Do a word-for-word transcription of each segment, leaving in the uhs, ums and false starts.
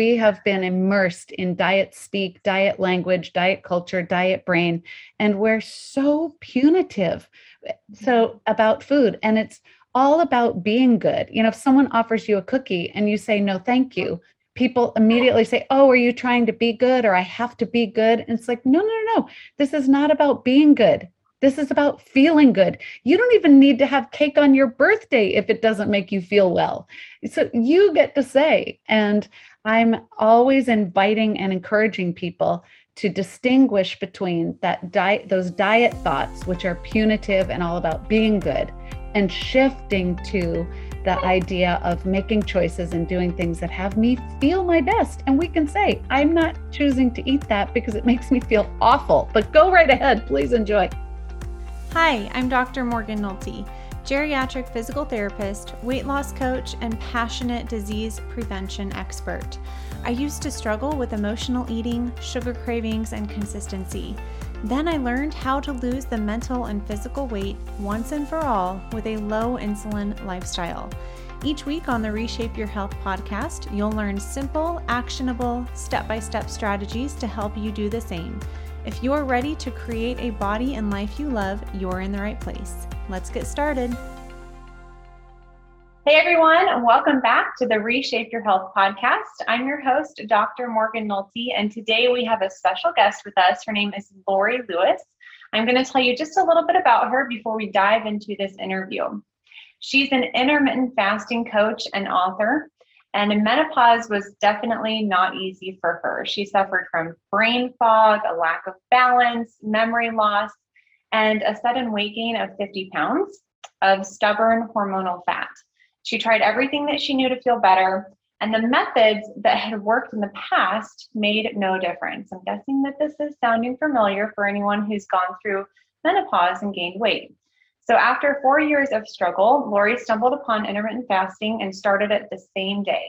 we have been immersed in diet speak, diet language, diet culture, diet brain, and we're so punitive so about food. And it's all about being good. You know, if someone offers you a cookie and you say, no, thank you, people immediately say, oh, are you trying to be good? Or I have to be good. And it's like, no, no, no, this is not about being good. This is about feeling good. You don't even need to have cake on your birthday if it doesn't make you feel well. So you get to say, and I'm always inviting and encouraging people to distinguish between that diet, those diet thoughts, which are punitive and all about being good, and shifting to the idea of making choices and doing things that have me feel my best. And we can say, I'm not choosing to eat that because it makes me feel awful, but go right ahead, please enjoy. Hi, I'm Doctor Morgan Nolte, geriatric physical therapist, weight loss coach, and passionate disease prevention expert. I used to struggle with emotional eating, sugar cravings, and consistency. Then I learned how to lose the mental and physical weight once and for all with a low insulin lifestyle. Each week on the Reshape Your Health podcast, you'll learn simple, actionable, step-by-step strategies to help you do the same. If you're ready to create a body and life you love, you're in the right place. Let's get started. Hey everyone, welcome back to the Reshape Your Health podcast. I'm your host, Doctor Morgan Nolte, and today we have a special guest with us. Her name is Lori Lewis. I'm going to tell you just a little bit about her before we dive into this interview. She's an intermittent fasting coach and author. And menopause was definitely not easy for her. She suffered from brain fog, a lack of balance, memory loss, and a sudden weight gain of fifty pounds of stubborn hormonal fat. She tried everything that she knew to feel better, and the methods that had worked in the past made no difference. I'm guessing that this is sounding familiar for anyone who's gone through menopause and gained weight. So after four years of struggle, Lori stumbled upon intermittent fasting and started it the same day.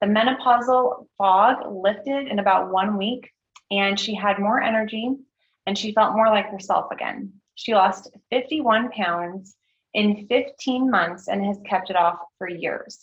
The menopausal fog lifted in about one week, and she had more energy, and she felt more like herself again. She lost fifty-one pounds in fifteen months and has kept it off for years.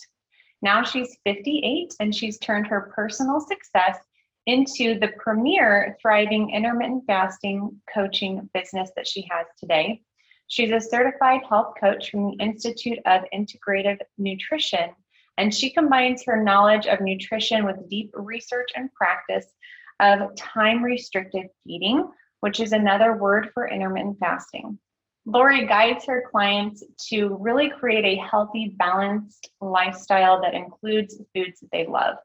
Now she's fifty-eight, and she's turned her personal success into the premier thriving intermittent fasting coaching business that she has today. She's a certified health coach from the Institute of Integrative Nutrition, and she combines her knowledge of nutrition with deep research and practice of time-restricted feeding, which is another word for intermittent fasting. Lori guides her clients to really create a healthy, balanced lifestyle that includes foods that they love.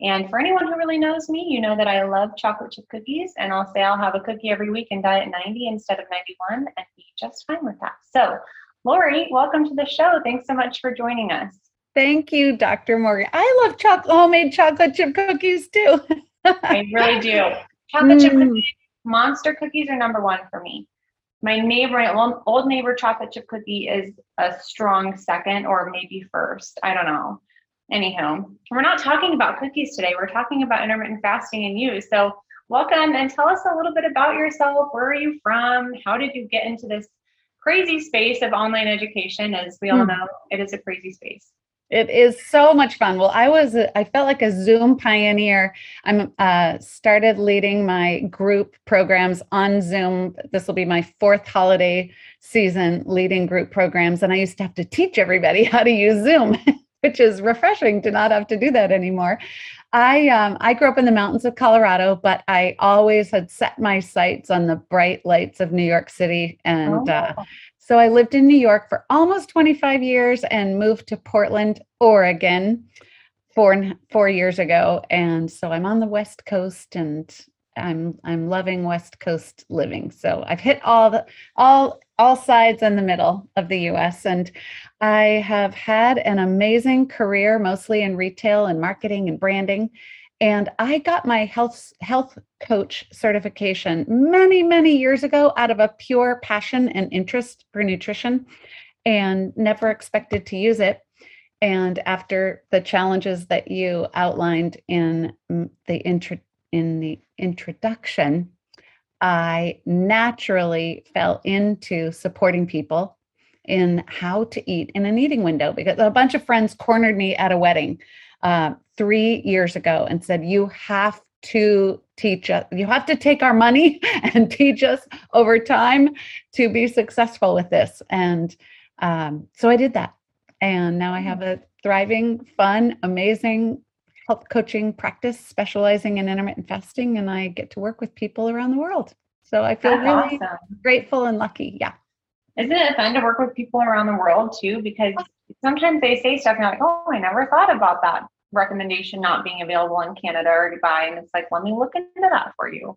And for anyone who really knows me, you know that I love chocolate chip cookies, and I'll say I'll have a cookie every week and die at ninety instead of ninety-one and be just fine with that. So, Lori, welcome to the show. Thanks so much for joining us. Thank you, Doctor Morgan. I love chocolate, homemade chocolate chip cookies too. I really do. Chocolate mm. chip cookies, monster cookies are number one for me. My neighbor, my old neighbor chocolate chip cookie is a strong second or maybe first. I don't know. Anyhow, we're not talking about cookies today. We're talking about intermittent fasting and you. So welcome, and tell us a little bit about yourself. Where are you from? How did you get into this crazy space of online education? As we all know, it is a crazy space. It is so much fun. Well, I was, I felt like a Zoom pioneer. I'm uh, started leading my group programs on Zoom. This will be my fourth holiday season leading group programs. And I used to have to teach everybody how to use Zoom. Which is refreshing to not have to do that anymore. I um, I grew up in the mountains of Colorado, but I always had set my sights on the bright lights of New York City. And oh. uh, so I lived in New York for almost twenty-five years and moved to Portland, Oregon four, four years ago. And so I'm on the West Coast, and I'm I'm loving West Coast living. So I've hit all the all all sides in the middle of the U S, and I have had an amazing career, mostly in retail and marketing and branding. And I got my health health coach certification many, many years ago out of a pure passion and interest for nutrition, and never expected to use it. And after the challenges that you outlined in the intro in the introduction, I naturally fell into supporting people in how to eat in an eating window because a bunch of friends cornered me at a wedding uh, three years ago and said, you have to teach us, you have to take our money and teach us over time to be successful with this. And um, so I did that. And now I have a thriving, fun, amazing health coaching practice specializing in intermittent fasting, and I get to work with people around the world. So I feel That's really awesome. Grateful and lucky. Yeah. Isn't it fun to work with people around the world too? Because sometimes they say stuff and you're like, oh, I never thought about that recommendation not being available in Canada or Dubai. And it's like, let me look into that for you.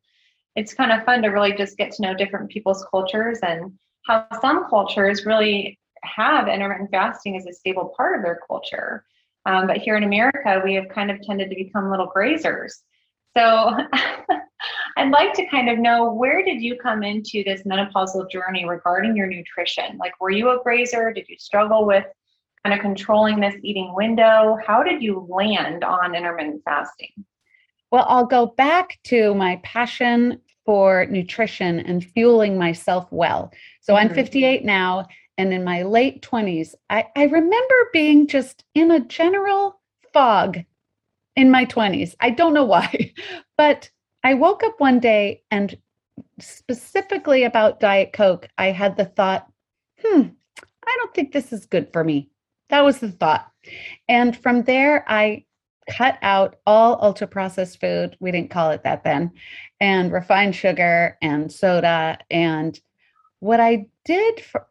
It's kind of fun to really just get to know different people's cultures and how some cultures really have intermittent fasting as a stable part of their culture. Um, but here in America, we have kind of tended to become little grazers. So I'd like to kind of know, where did you come into this menopausal journey regarding your nutrition? Like, were you a grazer? Did you struggle with kind of controlling this eating window? How did you land on intermittent fasting? Well, I'll go back to my passion for nutrition and fueling myself well. So mm-hmm. I'm fifty-eight now, and in my late twenties, I, I remember being just in a general fog in my twenties. I don't know why, but I woke up one day and specifically about Diet Coke, I had the thought, hmm, I don't think this is good for me. That was the thought. And from there, I cut out all ultra processed food. We didn't call it that then, and refined sugar and soda. And what I did for,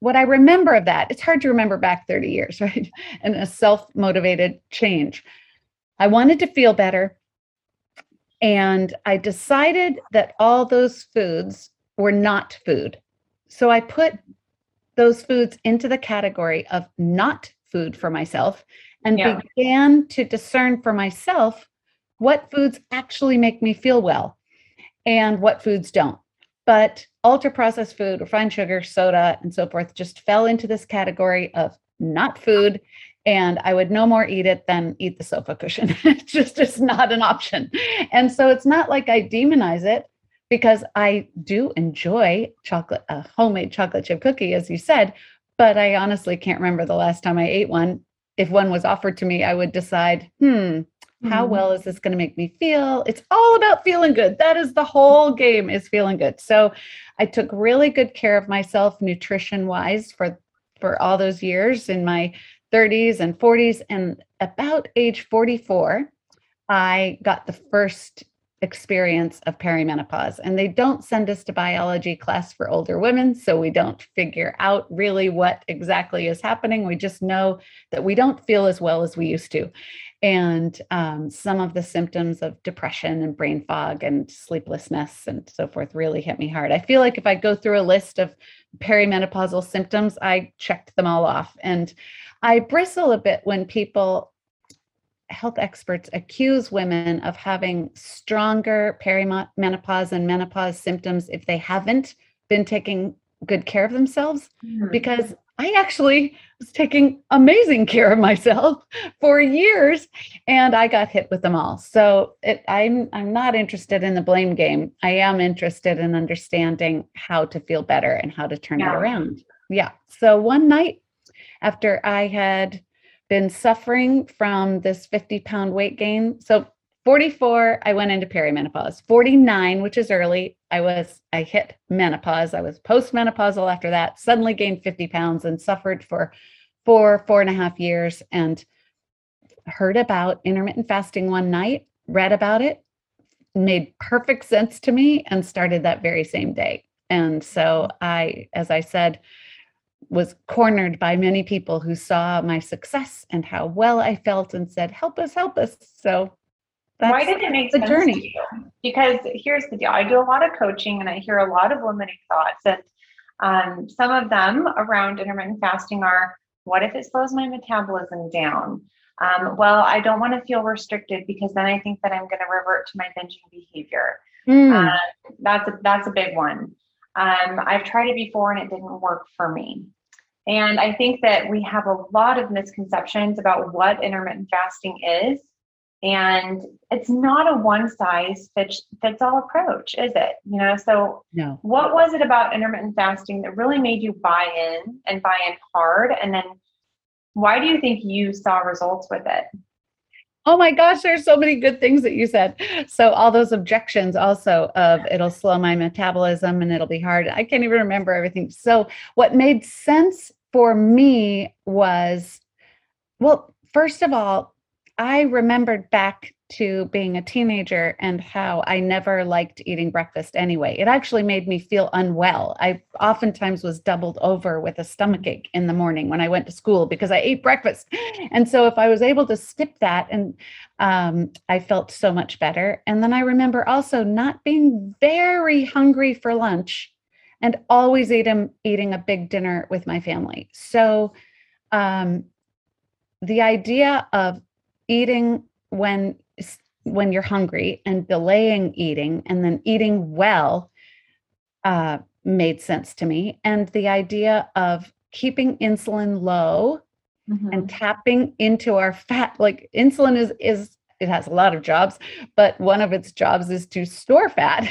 what I remember of that, it's hard to remember back thirty years, right? And a self-motivated change. I wanted to feel better. And I decided that all those foods were not food. So I put those foods into the category of not food for myself and yeah. began to discern for myself what foods actually make me feel well and what foods don't. But ultra processed food, refined sugar, soda, and so forth just fell into this category of not food. And I would no more eat it than eat the sofa cushion. It's just, it's not an option. And so it's not like I demonize it, because I do enjoy chocolate, a homemade chocolate chip cookie, as you said, but I honestly can't remember the last time I ate one. If one was offered to me, I would decide, hmm, how mm-hmm. well is this going to make me feel? It's all about feeling good. That is the whole game, is feeling good. So I took really good care of myself nutrition wise for, for all those years in my thirties and forties. And about age forty-four, I got the first experience of perimenopause. And they don't send us to biology class for older women, so we don't figure out really what exactly is happening. We just know that we don't feel as well as we used to. And um, some of the symptoms of depression and brain fog and sleeplessness and so forth really hit me hard. I feel like if I go through a list of perimenopausal symptoms, I checked them all off. And I bristle a bit when people, health experts, accuse women of having stronger perimenopause and menopause symptoms if they haven't been taking good care of themselves, mm-hmm. because I actually was taking amazing care of myself for years, and I got hit with them all. So it, I'm I'm not interested in the blame game. I am interested in understanding how to feel better and how to turn yeah. it around. Yeah. So one night after I had been suffering from this fifty pound weight gain. So forty-four, I went into perimenopause. forty-nine, which is early, I was, I hit menopause. I was postmenopausal after that, suddenly gained fifty pounds and suffered for four, four and a half years, and heard about intermittent fasting one night, read about it, made perfect sense to me, and started that very same day. And so I, as I said, was cornered by many people who saw my success and how well I felt and said, help us, help us. So that's Why did it make the sense journey. To you? Because here's the deal. I do a lot of coaching and I hear a lot of limiting thoughts. And um, some of them around intermittent fasting are, what if it slows my metabolism down? Um, well, I don't want to feel restricted because then I think that I'm going to revert to my binging behavior. Mm. Uh, that's, a, that's a big one. Um, I've tried it before and it didn't work for me. And I think that we have a lot of misconceptions about what intermittent fasting is. And it's not a one size fits, fits all approach, is it? You know, so no. What was it about intermittent fasting that really made you buy in and buy in hard? And then why do you think you saw results with it? Oh my gosh, there's so many good things that you said. So all those objections also of it'll slow my metabolism and it'll be hard. I can't even remember everything. So what made sense for me was, well, first of all, I remembered back to being a teenager and how I never liked eating breakfast anyway. It actually made me feel unwell. I oftentimes was doubled over with a stomachache in the morning when I went to school because I ate breakfast. And so if I was able to skip that, and um, I felt so much better. And then I remember also not being very hungry for lunch and always eating, eating a big dinner with my family. So um, the idea of eating when when you're hungry and delaying eating and then eating well uh, made sense to me. And the idea of keeping insulin low mm-hmm. and tapping into our fat, like insulin is, is, it has a lot of jobs, but one of its jobs is to store fat.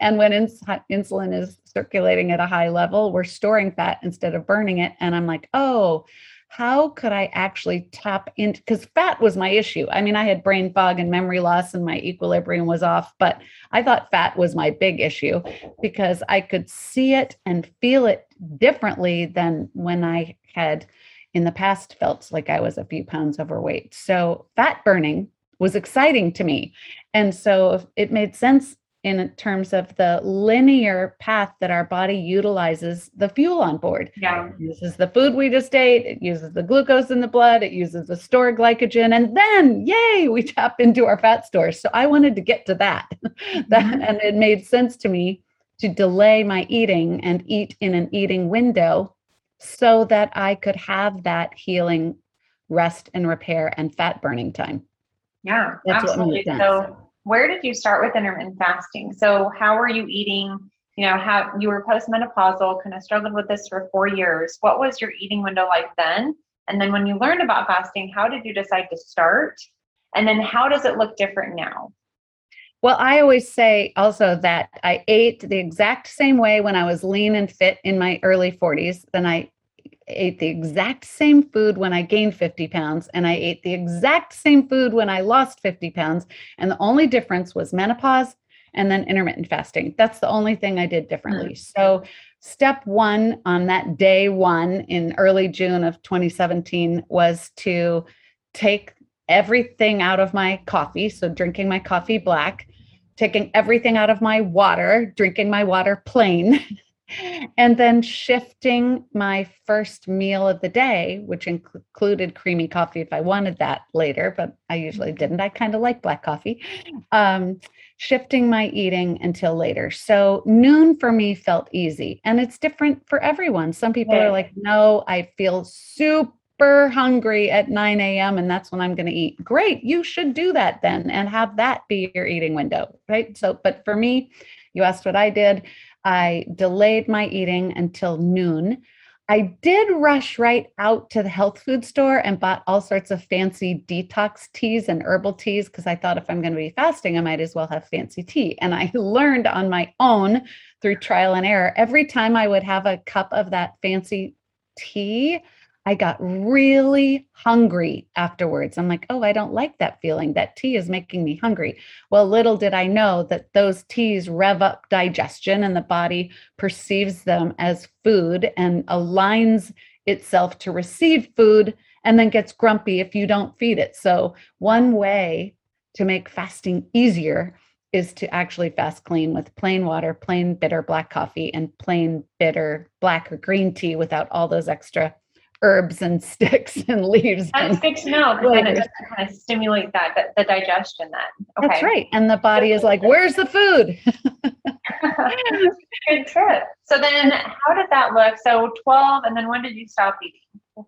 And when ins- insulin is circulating at a high level, we're storing fat instead of burning it. And I'm like, oh, how could I actually tap into, because fat was my issue. I mean, I had brain fog and memory loss and my equilibrium was off, but I thought fat was my big issue because I could see it and feel it differently than when I had in the past felt like I was a few pounds overweight. So fat burning was exciting to me. And so it made sense in terms of the linear path that our body utilizes the fuel on board. Yeah. It uses the food we just ate, it uses the glucose in the blood, it uses the stored glycogen, and then, yay, we tap into our fat stores. So I wanted to get to that. that mm-hmm. And it made sense to me to delay my eating and eat in an eating window so that I could have that healing, rest and repair and fat burning time. Yeah, that's absolutely. What made sense. So- Where did you start with intermittent fasting? So how were you eating? You know, how you were postmenopausal, kind of struggled with this for four years. What was your eating window like then? And then when you learned about fasting, how did you decide to start? And then how does it look different now? Well, I always say also that I ate the exact same way when I was lean and fit in my early forties. Then I ate the exact same food when I gained fifty pounds, and I ate the exact same food when I lost fifty pounds. And the only difference was menopause and then intermittent fasting. That's the only thing I did differently. Mm-hmm. So step one on that day one in early June of twenty seventeen was to take everything out of my coffee. So drinking my coffee black, taking everything out of my water, drinking my water plain, and then shifting my first meal of the day, which included creamy coffee if I wanted that later, but I usually didn't. I kind of like black coffee, um, shifting my eating until later. So noon for me felt easy, and it's different for everyone. Some people yeah. are like, no, I feel super hungry at nine a.m. and that's when I'm going to eat. Great. You should do that then and have that be your eating window, right? So, but for me, you asked what I did. I delayed my eating until noon. I did rush right out to the health food store and bought all sorts of fancy detox teas and herbal teas because I thought if I'm going to be fasting, I might as well have fancy tea. And I learned on my own through trial and error, every time I would have a cup of that fancy tea, I got really hungry afterwards. I'm like, oh, I don't like that feeling. That tea is making me hungry. Well, little did I know that those teas rev up digestion and the body perceives them as food and aligns itself to receive food and then gets grumpy if you don't feed it. So one way to make fasting easier is to actually fast clean with plain water, plain bitter black coffee, and plain bitter black or green tea without all those extra herbs and sticks and leaves. That's good to know. Kind of kind of stimulate that, that the digestion then. Okay. That's right. And the body is like, where's the food? Good trip. So then how did that look? So twelve, and then when did you stop eating?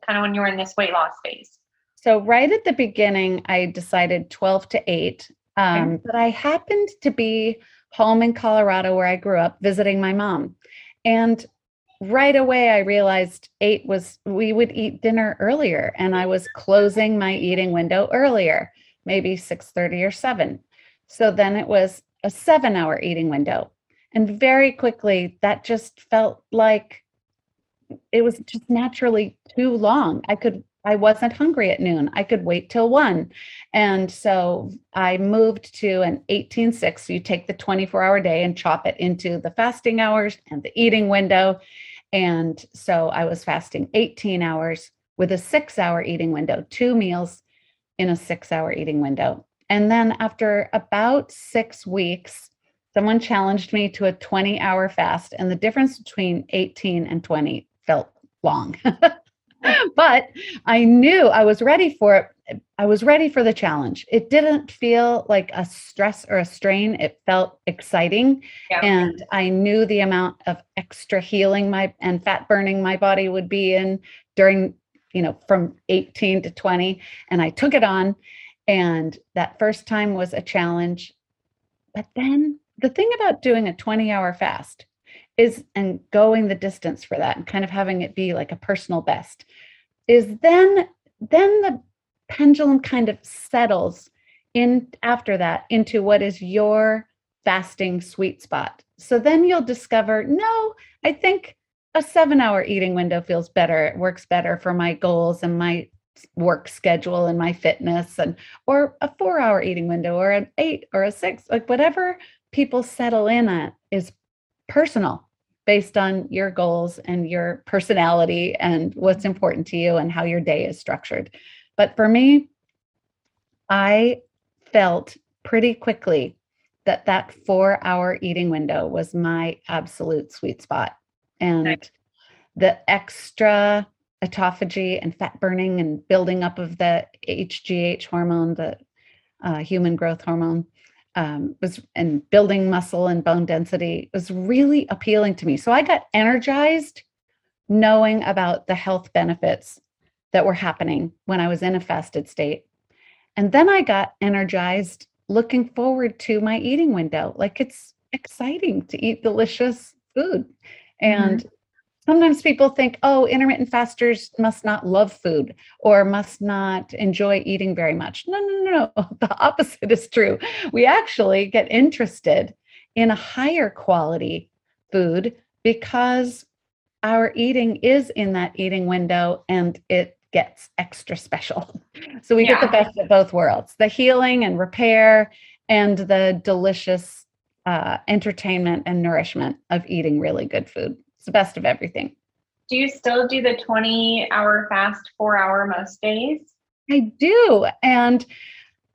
Kind of when you were in this weight loss phase. So right at the beginning, I decided twelve to eight. Um, okay. But I happened to be home in Colorado where I grew up visiting my mom. And right away, I realized eight was, we would eat dinner earlier, and I was closing my eating window earlier, maybe six thirty or seven. So then it was a seven hour eating window. And very quickly, that just felt like it was just naturally too long. I could I wasn't hungry at noon. I could wait till one. And so I moved to an eighteen six. So you take the twenty-four hour day and chop it into the fasting hours and the eating window. And so I was fasting eighteen hours with a six hour eating window, two meals in a six hour eating window. And then after about six weeks, someone challenged me to a twenty hour fast. And the difference between eighteen and twenty felt long. But I knew I was ready for it. I was ready for the challenge. It didn't feel like a stress or a strain. It felt exciting. Yeah. And I knew the amount of extra healing my and fat burning my body would be in during, you know, from eighteen to twenty. And I took it on. And that first time was a challenge. But then the thing about doing a twenty hour fast is, and going the distance for that and kind of having it be like a personal best, is then, then the pendulum kind of settles in after that into what is your fasting sweet spot. So then you'll discover, no, I think a seven hour eating window feels better. It works better for my goals and my work schedule and my fitness, and, or a four hour eating window or an eight or a six, like whatever people settle in at is personal, based on your goals and your personality and what's important to you and how your day is structured. But for me, I felt pretty quickly that that four hour eating window was my absolute sweet spot. And right. The extra autophagy and fat burning and building up of the H G H hormone, the uh, human growth hormone, Um, was and building muscle and bone density was really appealing to me. So I got energized knowing about the health benefits that were happening when I was in a fasted state. And then I got energized looking forward to my eating window. Like, it's exciting to eat delicious food. And mm-hmm. Sometimes people think, oh, intermittent fasters must not love food or must not enjoy eating very much. No, no, no, no. The opposite is true. We actually get interested in a higher quality food because our eating is in that eating window and it gets extra special. So we yeah. get the best of both worlds, the healing and repair and the delicious uh, entertainment and nourishment of eating really good food. It's the best of everything. Do you still do the twenty hour fast, four hour most days? I do. And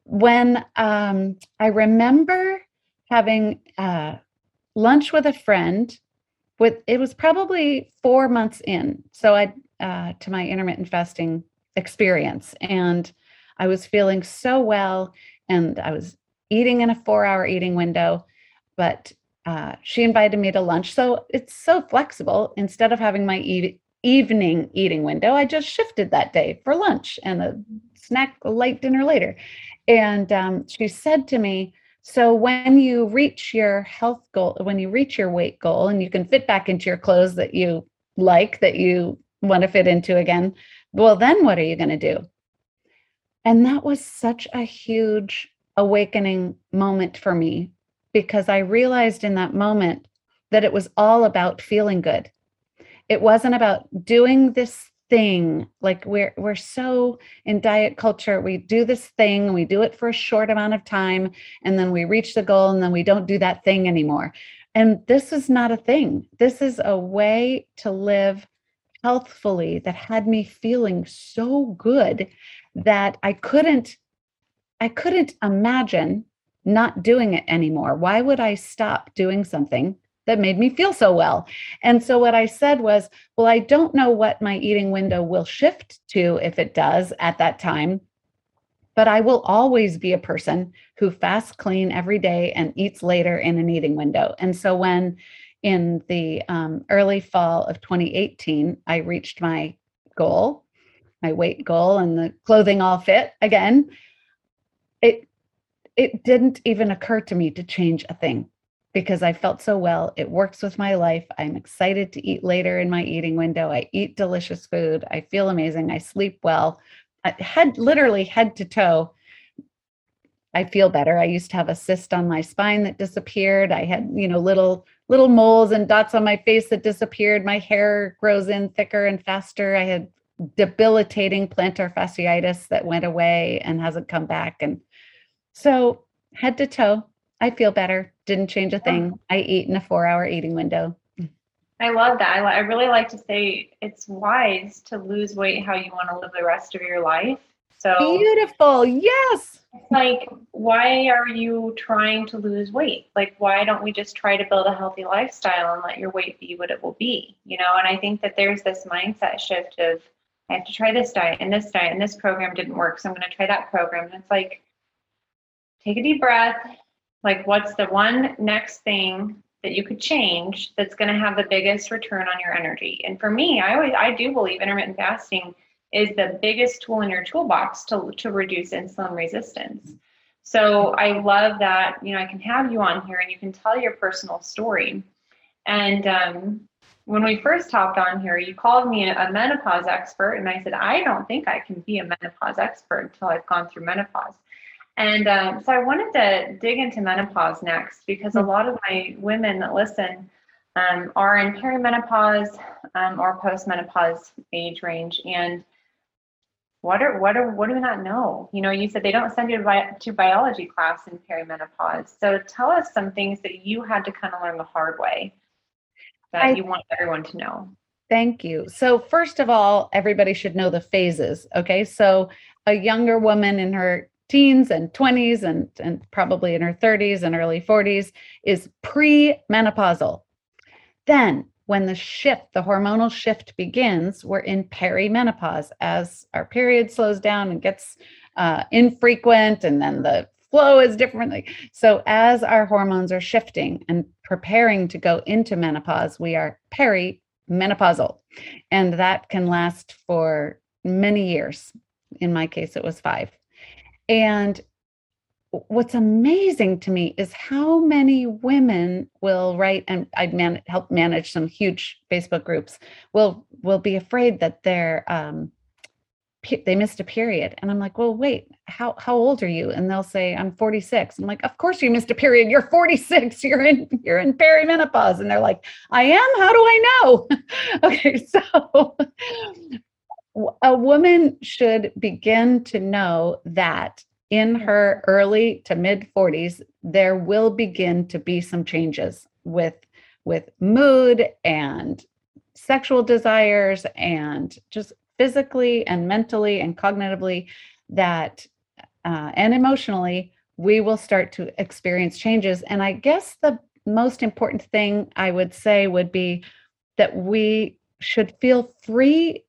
when um, I remember having uh, lunch with a friend, with it was probably four months in. So I uh, to my intermittent fasting experience, and I was feeling so well, and I was eating in a four hour eating window, but Uh, she invited me to lunch. So it's so flexible. Instead of having my e- evening eating window, I just shifted that day for lunch and a snack, a light dinner later. And um, she said to me, so when you reach your health goal, when you reach your weight goal, and you can fit back into your clothes that you like, that you want to fit into again, well, then what are you going to do? And that was such a huge awakening moment for me, because I realized in that moment that it was all about feeling good. It wasn't about doing this thing. Like, we're we're so in diet culture, we do this thing, we do it for a short amount of time, and then we reach the goal, and then we don't do that thing anymore. And this is not a thing. This is a way to live healthfully that had me feeling so good that I couldn't, I couldn't imagine not doing it anymore. Why would I stop doing something that made me feel so well? And so what I said was, well, I don't know what my eating window will shift to, if it does, at that time, but I will always be a person who fasts clean every day and eats later in an eating window. And so when in the um, early fall of twenty eighteen, I reached my goal, my weight goal, and the clothing all fit again, it It didn't even occur to me to change a thing because I felt so well. It works with my life. I'm excited to eat later in my eating window. I eat delicious food. I feel amazing. I sleep well. I had literally head to toe, I feel better. I used to have a cyst on my spine that disappeared. I had, you know, little, little moles and dots on my face that disappeared. My hair grows in thicker and faster. I had debilitating plantar fasciitis that went away and hasn't come back. And so head to toe, I feel better. Didn't change a thing. I eat in a four hour eating window. I love that. I, I really like to say it's wise to lose weight how you want to live the rest of your life. So beautiful. Yes. It's like, why are you trying to lose weight? Like, why don't we just try to build a healthy lifestyle and let your weight be what it will be? You know, and I think that there's this mindset shift of, I have to try this diet and this diet and this program didn't work, so I'm going to try that program. And it's like, take a deep breath. Like, what's the one next thing that you could change that's going to have the biggest return on your energy? And for me, I always, I do believe intermittent fasting is the biggest tool in your toolbox to, to reduce insulin resistance. So I love that, you know, I can have you on here and you can tell your personal story. And um, when we first hopped on here, you called me a, a menopause expert. And I said, I don't think I can be a menopause expert until I've gone through menopause. And um, so I wanted to dig into menopause next, because a lot of my women that listen um, are in perimenopause um, or postmenopause age range. And what are what are what do we not know? You know, you said they don't send you to, bi- to biology class in perimenopause. So tell us some things that you had to kind of learn the hard way that I, you want everyone to know. Thank you. So first of all, everybody should know the phases. Okay, so a younger woman in her teens and twenties and, and probably in her thirties and early forties is premenopausal. Then when the shift, the hormonal shift begins, we're in perimenopause as our period slows down and gets uh, infrequent, and then the flow is different. So as our hormones are shifting and preparing to go into menopause, we are perimenopausal, and that can last for many years. In my case, it was five. And what's amazing to me is how many women will write, and I've man, helped manage some huge Facebook groups, will will be afraid that they're um, pe- they missed a period. And I'm like, well, wait, how how old are you? And they'll say, I'm forty-six. I'm like, of course you missed a period. You're forty-six. You're in you're in perimenopause. And they're like, I am? How do I know? Okay, so a woman should begin to know that in her early to mid forties, there will begin to be some changes with, with mood and sexual desires and just physically and mentally and cognitively that, uh, and emotionally, we will start to experience changes. And I guess the most important thing I would say would be that we should feel free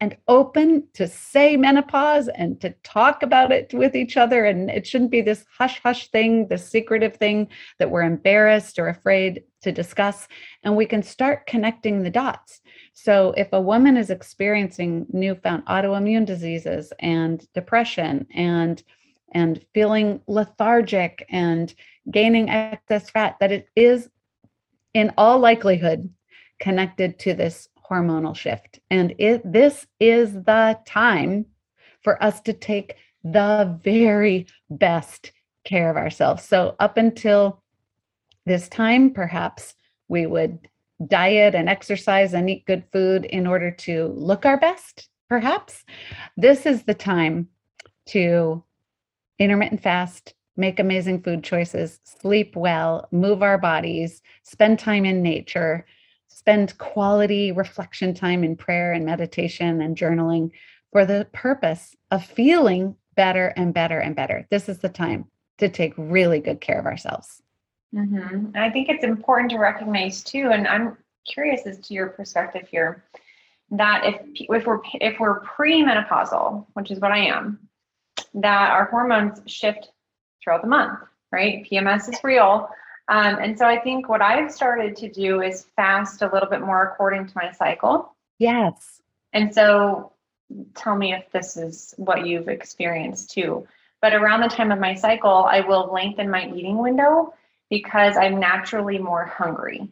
and open to say menopause and to talk about it with each other. And it shouldn't be this hush hush thing, this secretive thing that we're embarrassed or afraid to discuss. And we can start connecting the dots. So if a woman is experiencing newfound autoimmune diseases and depression and and feeling lethargic and gaining excess fat, that it is in all likelihood connected to this hormonal shift. And it, this is the time for us to take the very best care of ourselves. So up until this time, perhaps we would diet and exercise and eat good food in order to look our best, perhaps. This is the time to intermittent fast, make amazing food choices, sleep well, move our bodies, spend time in nature, spend quality reflection time in prayer and meditation and journaling for the purpose of feeling better and better and better. This is the time to take really good care of ourselves. Mm-hmm. I think it's important to recognize too, and I'm curious as to your perspective here, that if if we're if we're premenopausal, which is what I am, that our hormones shift throughout the month, right? P M S is real. Um, and so I think what I've started to do is fast a little bit more according to my cycle. Yes. And so tell me if this is what you've experienced too. But around the time of my cycle, I will lengthen my eating window because I'm naturally more hungry.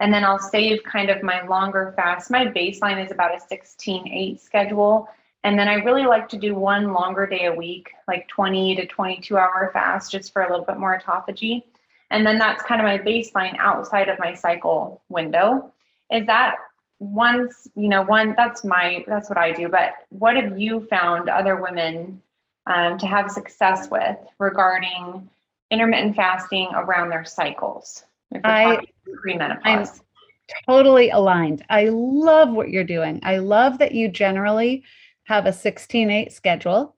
And then I'll save kind of my longer fast. My baseline is about a sixteen eight schedule. And then I really like to do one longer day a week, like twenty to twenty-two hour fast, just for a little bit more autophagy. And then that's kind of my baseline outside of my cycle window. Is that once, you know, one, that's my, that's what I do. But what have you found other women um, to have success with regarding intermittent fasting around their cycles? I, premenopause. I'm totally aligned. I love what you're doing. I love that you generally have a sixteen eight schedule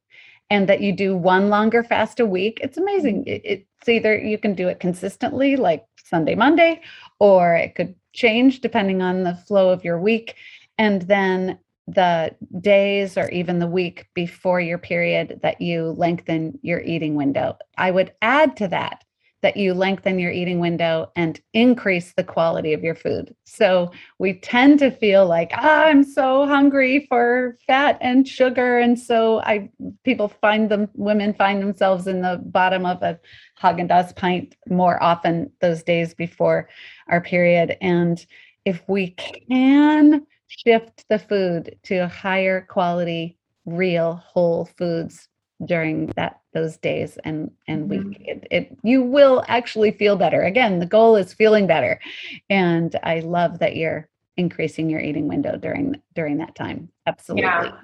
and that you do one longer fast a week. It's amazing. It, it's either you can do it consistently, like Sunday, Monday, or it could change depending on the flow of your week. And then the days or even the week before your period that you lengthen your eating window. I would add to that, that you lengthen your eating window and increase the quality of your food. So we tend to feel like, ah, I'm so hungry for fat and sugar. And so I, people find them, women find themselves in the bottom of a Häagen-Dazs pint more often those days before our period. And if we can shift the food to higher quality, real whole foods during that those days and and week, mm-hmm. it, it you will actually feel better. Again, the goal is feeling better, and I love that you're increasing your eating window during during that time. Absolutely. Yeah,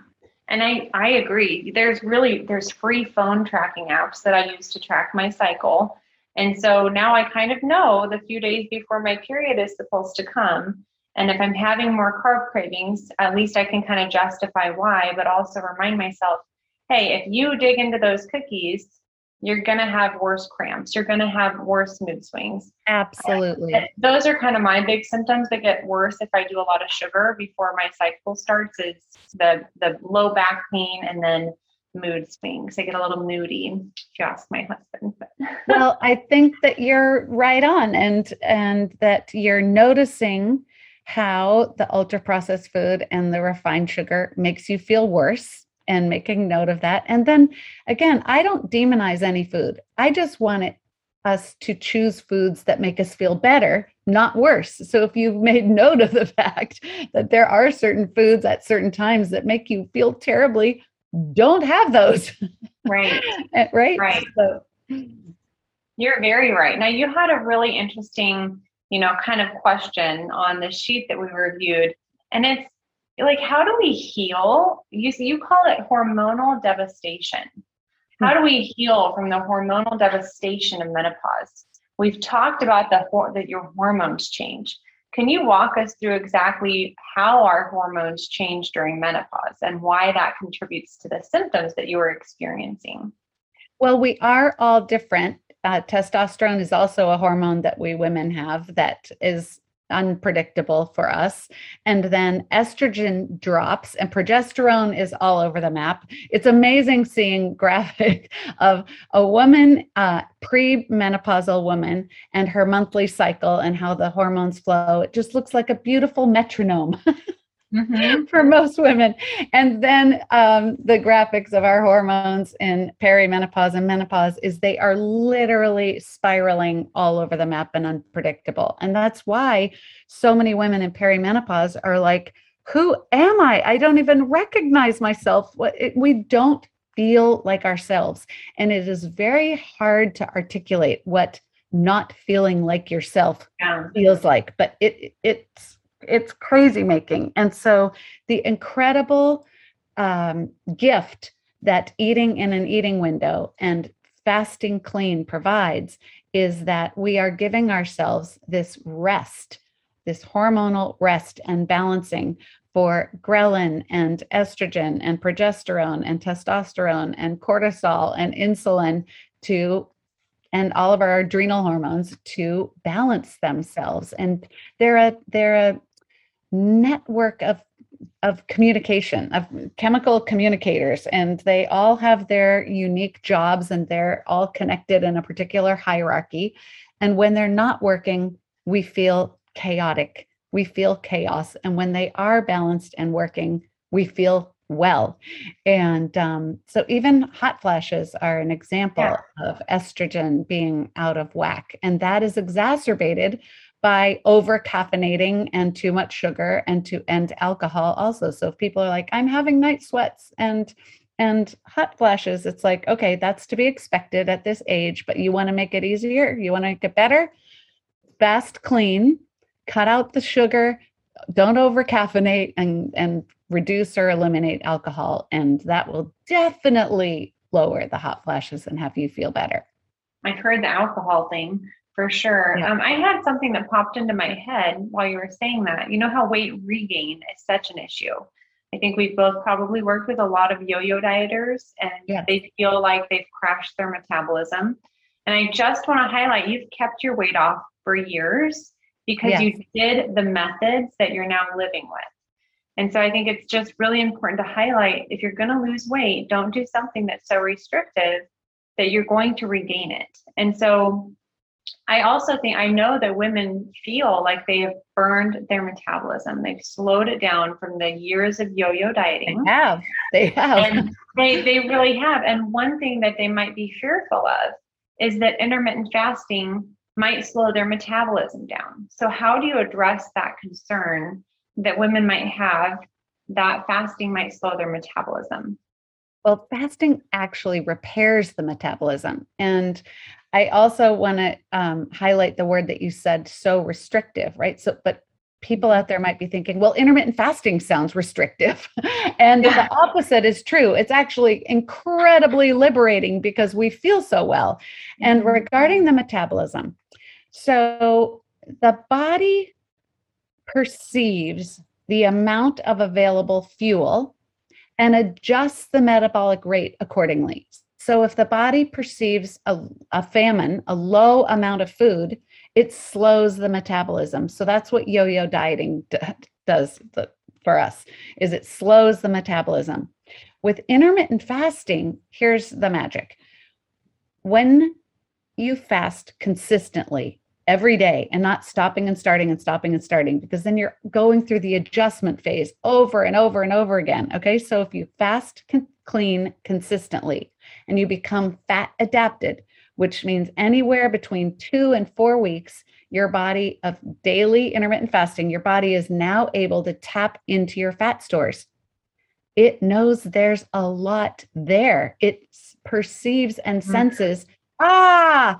and I I agree. There's really there's free phone tracking apps that I use to track my cycle, and so now I kind of know the few days before my period is supposed to come. And if I'm having more carb cravings, at least I can kind of justify why, but also remind myself, hey, if you dig into those cookies, you're going to have worse cramps. You're going to have worse mood swings. Absolutely. Uh, those are kind of my big symptoms that get worse if I do a lot of sugar before my cycle starts, is the, the low back pain and then mood swings. I get a little moody, if you ask my husband. But. Well, I think that you're right on, and and that you're noticing how the ultra-processed food and the refined sugar makes you feel worse, and making note of that. And then again, I don't demonize any food. I just want it, us to choose foods that make us feel better, not worse. So if you've made note of the fact that there are certain foods at certain times that make you feel terribly, don't have those. Right. right. Right. So. You're very right. Now, you had a really interesting, you know, kind of question on the sheet that we reviewed, and it's, like, how do we heal? You see, you call it hormonal devastation. How do we heal from the hormonal devastation of menopause? We've talked about the that your hormones change. Can you walk us through exactly how our hormones change during menopause and why that contributes to the symptoms that you are experiencing? Well, we are all different. Uh, testosterone is also a hormone that we women have that is unpredictable for us. And then estrogen drops and progesterone is all over the map. It's amazing seeing graphic of a woman, uh, pre-menopausal woman, and her monthly cycle and how the hormones flow. It just looks like a beautiful metronome. Mm-hmm. For most women. And then um, the graphics of our hormones in perimenopause and menopause is they are literally spiraling all over the map and unpredictable. And that's why so many women in perimenopause are like, who am I? I don't even recognize myself. We don't feel like ourselves. And it is very hard to articulate what not feeling like yourself yeah. feels like, but it it's It's crazy making. And so the incredible um, gift that eating in an eating window and fasting clean provides is that we are giving ourselves this rest, this hormonal rest and balancing for ghrelin and estrogen and progesterone and testosterone and cortisol and insulin to and all of our adrenal hormones to balance themselves. And they're a, they're a network of of communication, of chemical communicators, and they all have their unique jobs and they're all connected in a particular hierarchy. And when they're not working, we feel chaotic, we feel chaos. And when they are balanced and working, we feel well. And um, so even hot flashes are an example yeah. of estrogen being out of whack. And that is exacerbated by over caffeinating and too much sugar and to and alcohol also. So if people are like, I'm having night sweats and and hot flashes, it's like, okay, that's to be expected at this age, but you want to make it easier, you want to make it better, fast clean, cut out the sugar, don't over caffeinate and, and reduce or eliminate alcohol. And that will definitely lower the hot flashes and have you feel better. I've heard the alcohol thing for sure. Yeah. Um, I had something that popped into my head while you were saying that. You know how weight regain is such an issue. I think we've both probably worked with a lot of yo-yo dieters, and yeah. they feel like they've crashed their metabolism. And I just want to highlight, you've kept your weight off for years because yes. you did the methods that you're now living with. And so I think it's just really important to highlight, if you're going to lose weight, don't do something that's so restrictive that you're going to regain it. And so I also think, I know that women feel like they have burned their metabolism. They've slowed it down from the years of yo-yo dieting. They have, they have. And they, they really have. And one thing that they might be fearful of is that intermittent fasting might slow their metabolism down. So how do you address that concern that women might have that fasting might slow their metabolism? Well, fasting actually repairs the metabolism. And I also want to um, highlight the word that you said, so restrictive, right? So, but people out there might be thinking, well, intermittent fasting sounds restrictive. And yeah. the opposite is true. It's actually incredibly liberating because we feel so well. And regarding the metabolism, so the body perceives the amount of available fuel and adjusts the metabolic rate accordingly. So if the body perceives a, a famine, a low amount of food, it slows the metabolism. So that's what yo-yo dieting d- does th- for us, is it slows the metabolism. With intermittent fasting, here's the magic. When you fast consistently every day and not stopping and starting and stopping and starting, because then you're going through the adjustment phase over and over and over again, okay? So if you fast con- clean consistently and you become fat adapted, which means anywhere between two and four weeks, your body of daily intermittent fasting, your body is now able to tap into your fat stores. It knows there's a lot there. It perceives and senses, ah,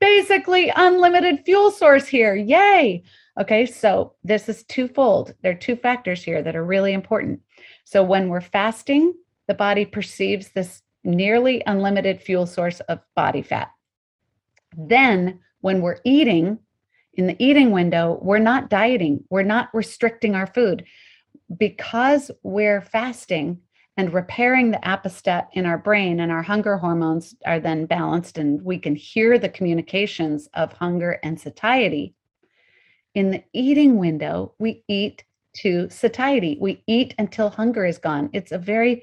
basically unlimited fuel source here. Yay. Okay, so this is twofold. There are two factors here that are really important. So when we're fasting, the body perceives this nearly unlimited fuel source of body fat. Then when we're eating, in the eating window, we're not dieting, we're not restricting our food. Because we're fasting and repairing the apostat in our brain, and our hunger hormones are then balanced, and we can hear the communications of hunger and satiety. In the eating window, we eat to satiety. We eat until hunger is gone. It's a very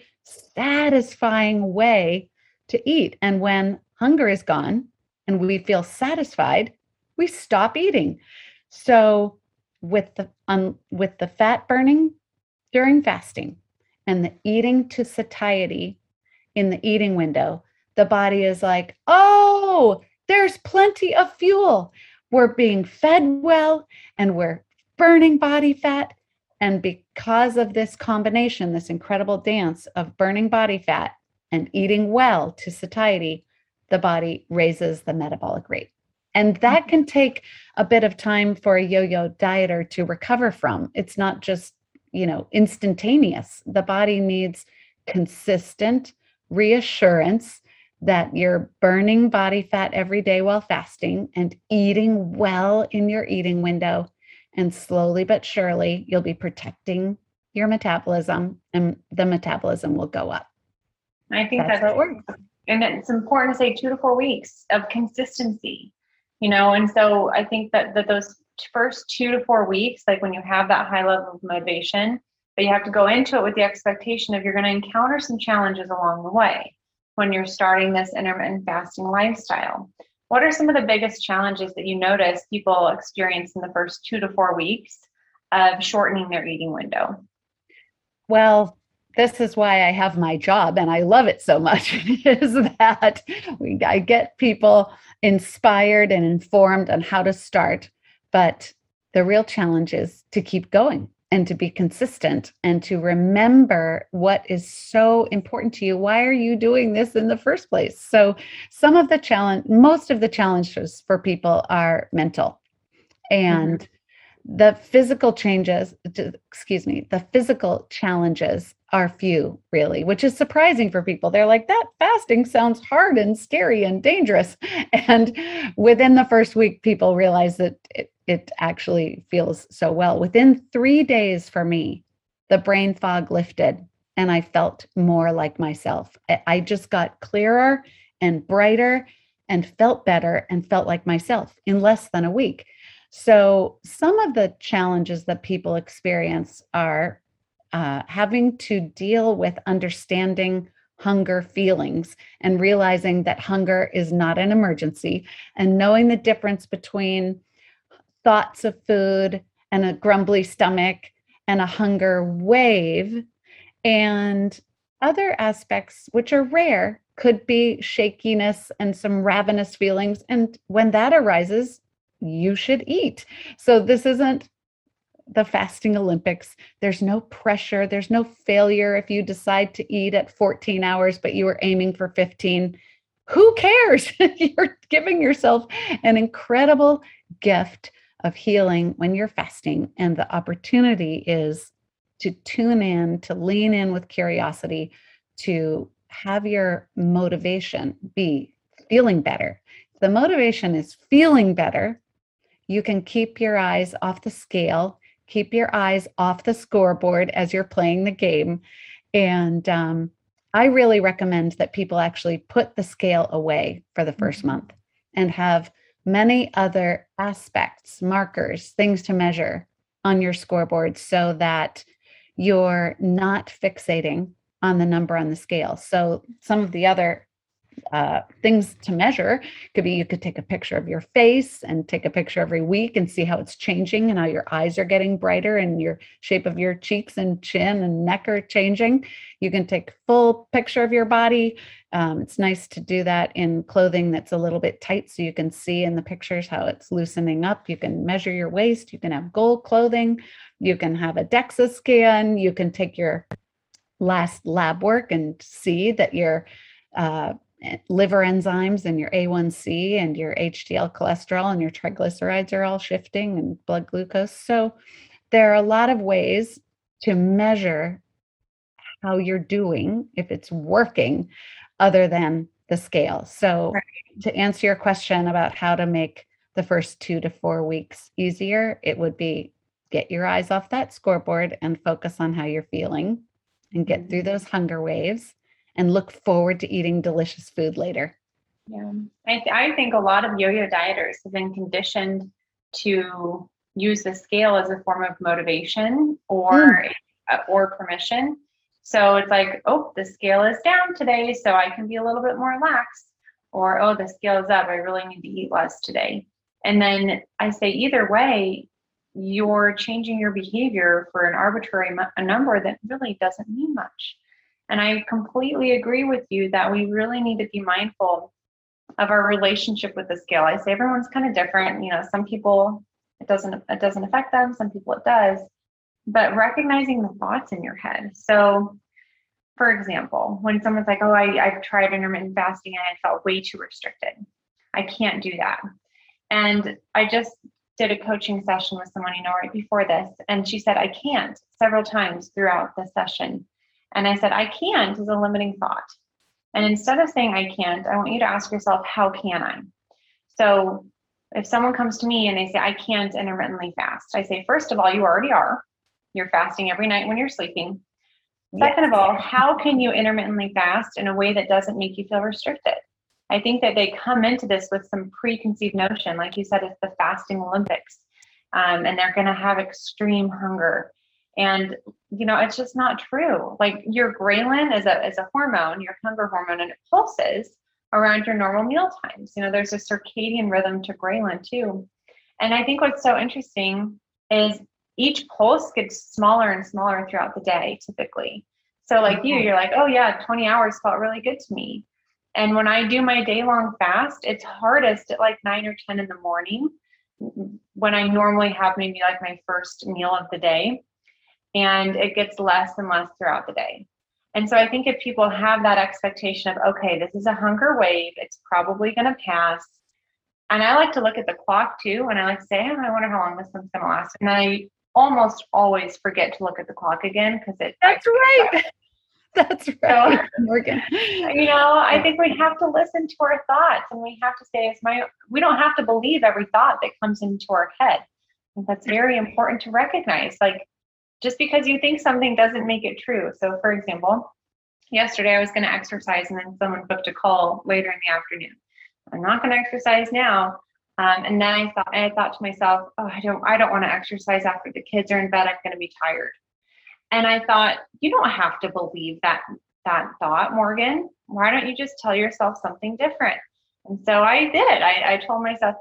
satisfying way to eat. And when hunger is gone and we feel satisfied, we stop eating. So with the um, with the fat burning during fasting and the eating to satiety in the eating window, the body is like, oh, there's plenty of fuel. We're being fed well and we're burning body fat. And because of this combination, this incredible dance of burning body fat and eating well to satiety, the body raises the metabolic rate. And that can take a bit of time for a yo-yo dieter to recover from. It's not just, you know, instantaneous. The body needs consistent reassurance that you're burning body fat every day while fasting and eating well in your eating window. And slowly but surely, you'll be protecting your metabolism, and the metabolism will go up. I think that's, that's how it works. And it's important to say two to four weeks of consistency, you know, and so I think that, that those first two to four weeks, like when you have that high level of motivation, but you have to go into it with the expectation of you're going to encounter some challenges along the way when you're starting this intermittent fasting lifestyle. What are some of the biggest challenges that you notice people experience in the first two to four weeks of shortening their eating window? Well, this is why I have my job and I love it so much, is that we, I get people inspired and informed on how to start. But the real challenge is to keep going and to be consistent and to remember what is so important to you. Why are you doing this in the first place? So some of the challenge, most of the challenges for people are mental. And The physical changes, excuse me, the physical challenges are few, really, which is surprising for people. They're like, that fasting sounds hard and scary and dangerous. And within the first week, people realize that it, it actually feels so well. Within three days for me, the brain fog lifted and I felt more like myself. I just got clearer and brighter and felt better and felt like myself in less than a week. So some of the challenges that people experience are uh, having to deal with understanding hunger feelings and realizing that hunger is not an emergency, and knowing the difference between thoughts of food and a grumbly stomach and a hunger wave. And other aspects, which are rare, could be shakiness and some ravenous feelings. And when that arises, you should eat. So this isn't the fasting Olympics. There's no pressure. There's no failure. If you decide to eat at fourteen hours, but you were aiming for fifteen, who cares? You're giving yourself an incredible gift of healing when you're fasting. And the opportunity is to tune in, to lean in with curiosity, to have your motivation be feeling better. If the motivation is feeling better, you can keep your eyes off the scale, keep your eyes off the scoreboard as you're playing the game. And um, I really recommend that people actually put the scale away for the first month and have many other aspects, markers, things to measure on your scoreboard so that you're not fixating on the number on the scale. So some of the other uh, things to measure could be, you could take a picture of your face and take a picture every week and see how it's changing and how your eyes are getting brighter and your shape of your cheeks and chin and neck are changing. You can take a full picture of your body. Um, it's nice to do that in clothing that's a little bit tight so you can see in the pictures how it's loosening up. You can measure your waist. You can have gold clothing. You can have a DEXA scan. You can take your last lab work and see that your uh, liver enzymes and your A one C and your H D L cholesterol and your triglycerides are all shifting, and blood glucose. So there are a lot of ways to measure how you're doing, if it's working, other than the scale. So to answer your question about how to make the first two to four weeks easier, it would be get your eyes off that scoreboard and focus on how you're feeling, and get through those hunger waves and look forward to eating delicious food later. Yeah, I, th- I think a lot of yo-yo dieters have been conditioned to use the scale as a form of motivation or, mm. uh, or permission. So it's like, oh, the scale is down today, so I can be a little bit more lax. Or, oh, the scale is up, I really need to eat less today. And then I say either way, you're changing your behavior for an arbitrary mu- a number that really doesn't mean much. And I completely agree with you that we really need to be mindful of our relationship with the scale. I say everyone's kind of different. You know, some people it doesn't it doesn't affect them, some people it does. But recognizing the thoughts in your head. So, for example, when someone's like, "Oh, I, I've tried intermittent fasting and I felt way too restricted. I can't do that," and I just did a coaching session with someone, you know, right before this. And she said, I can't several times throughout the session. And I said, I can't is a limiting thought. And instead of saying I can't, I want you to ask yourself, how can I? So if someone comes to me and they say, I can't intermittently fast, I say, first of all, you already are. You're fasting every night when you're sleeping. Yes. Second of all, how can you intermittently fast in a way that doesn't make you feel restricted? I think that they come into this with some preconceived notion. Like you said, it's the fasting Olympics, um, and they're going to have extreme hunger. And, you know, it's just not true. Like your ghrelin is a, is a hormone, your hunger hormone, and it pulses around your normal meal times. You know, there's a circadian rhythm to ghrelin too. And I think what's so interesting is each pulse gets smaller and smaller throughout the day, typically. So like you, you're like, oh yeah, twenty hours felt really good to me. And when I do my day long fast, it's hardest at like nine or ten in the morning, when I normally have maybe like my first meal of the day, and it gets less and less throughout the day. And so I think if people have that expectation of, okay, this is a hunger wave, it's probably going to pass, And I like to look at the clock too. And I like to say, oh, I wonder how long this one's going to last. And I almost always forget to look at the clock again. Cause it, that's right. That's right. So, Morgan. You know, I think we have to listen to our thoughts, and we have to say, it's my, we don't have to believe every thought that comes into our head. And that's very important to recognize. Like, just because you think something doesn't make it true. So for example, yesterday I was going to exercise, and then someone booked a call later in the afternoon. I'm not going to exercise now. Um, and then I thought, I thought to myself, oh, I don't, I don't want to exercise after the kids are in bed. I'm going to be tired. And I thought, you don't have to believe that, that thought, Morgan. Why don't you just tell yourself something different? And so I did. I, I told myself,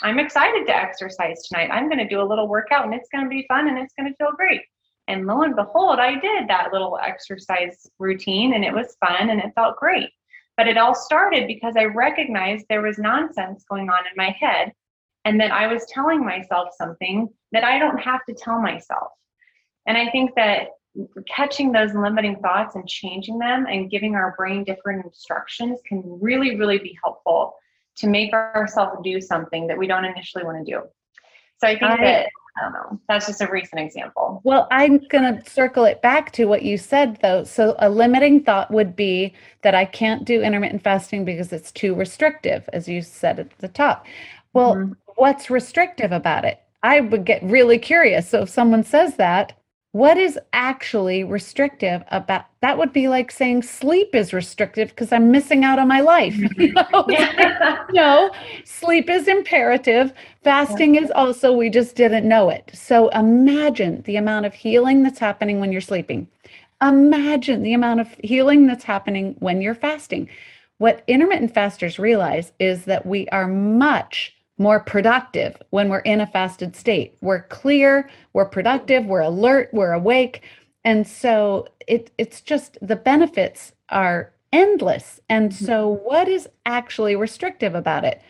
I'm excited to exercise tonight. I'm going to do a little workout, and it's going to be fun, and it's going to feel great. And lo and behold, I did that little exercise routine, and it was fun, and it felt great. But it all started because I recognized there was nonsense going on in my head, and that I was telling myself something that I don't have to tell myself. And I think that catching those limiting thoughts and changing them and giving our brain different instructions can really, really be helpful to make ourselves do something that we don't initially want to do. So I think I, that, I don't know, that's just a recent example. Well, I'm going to circle it back to what you said, though. So a limiting thought would be that I can't do intermittent fasting because it's too restrictive, as you said at the top. Well, mm-hmm. What's restrictive about it? I would get really curious. So if someone says that, what is actually restrictive about that? Would be like saying sleep is restrictive because I'm missing out on my life. You know? Yeah. No, sleep is imperative. Fasting yeah. is also, we just didn't know it. So imagine the amount of healing that's happening when you're sleeping. Imagine the amount of healing that's happening when you're fasting. What intermittent fasters realize is that we are much more productive when we're in a fasted state. We're clear, we're productive, we're alert, we're awake. And so it it's just the benefits are endless. And so what is actually restrictive about it?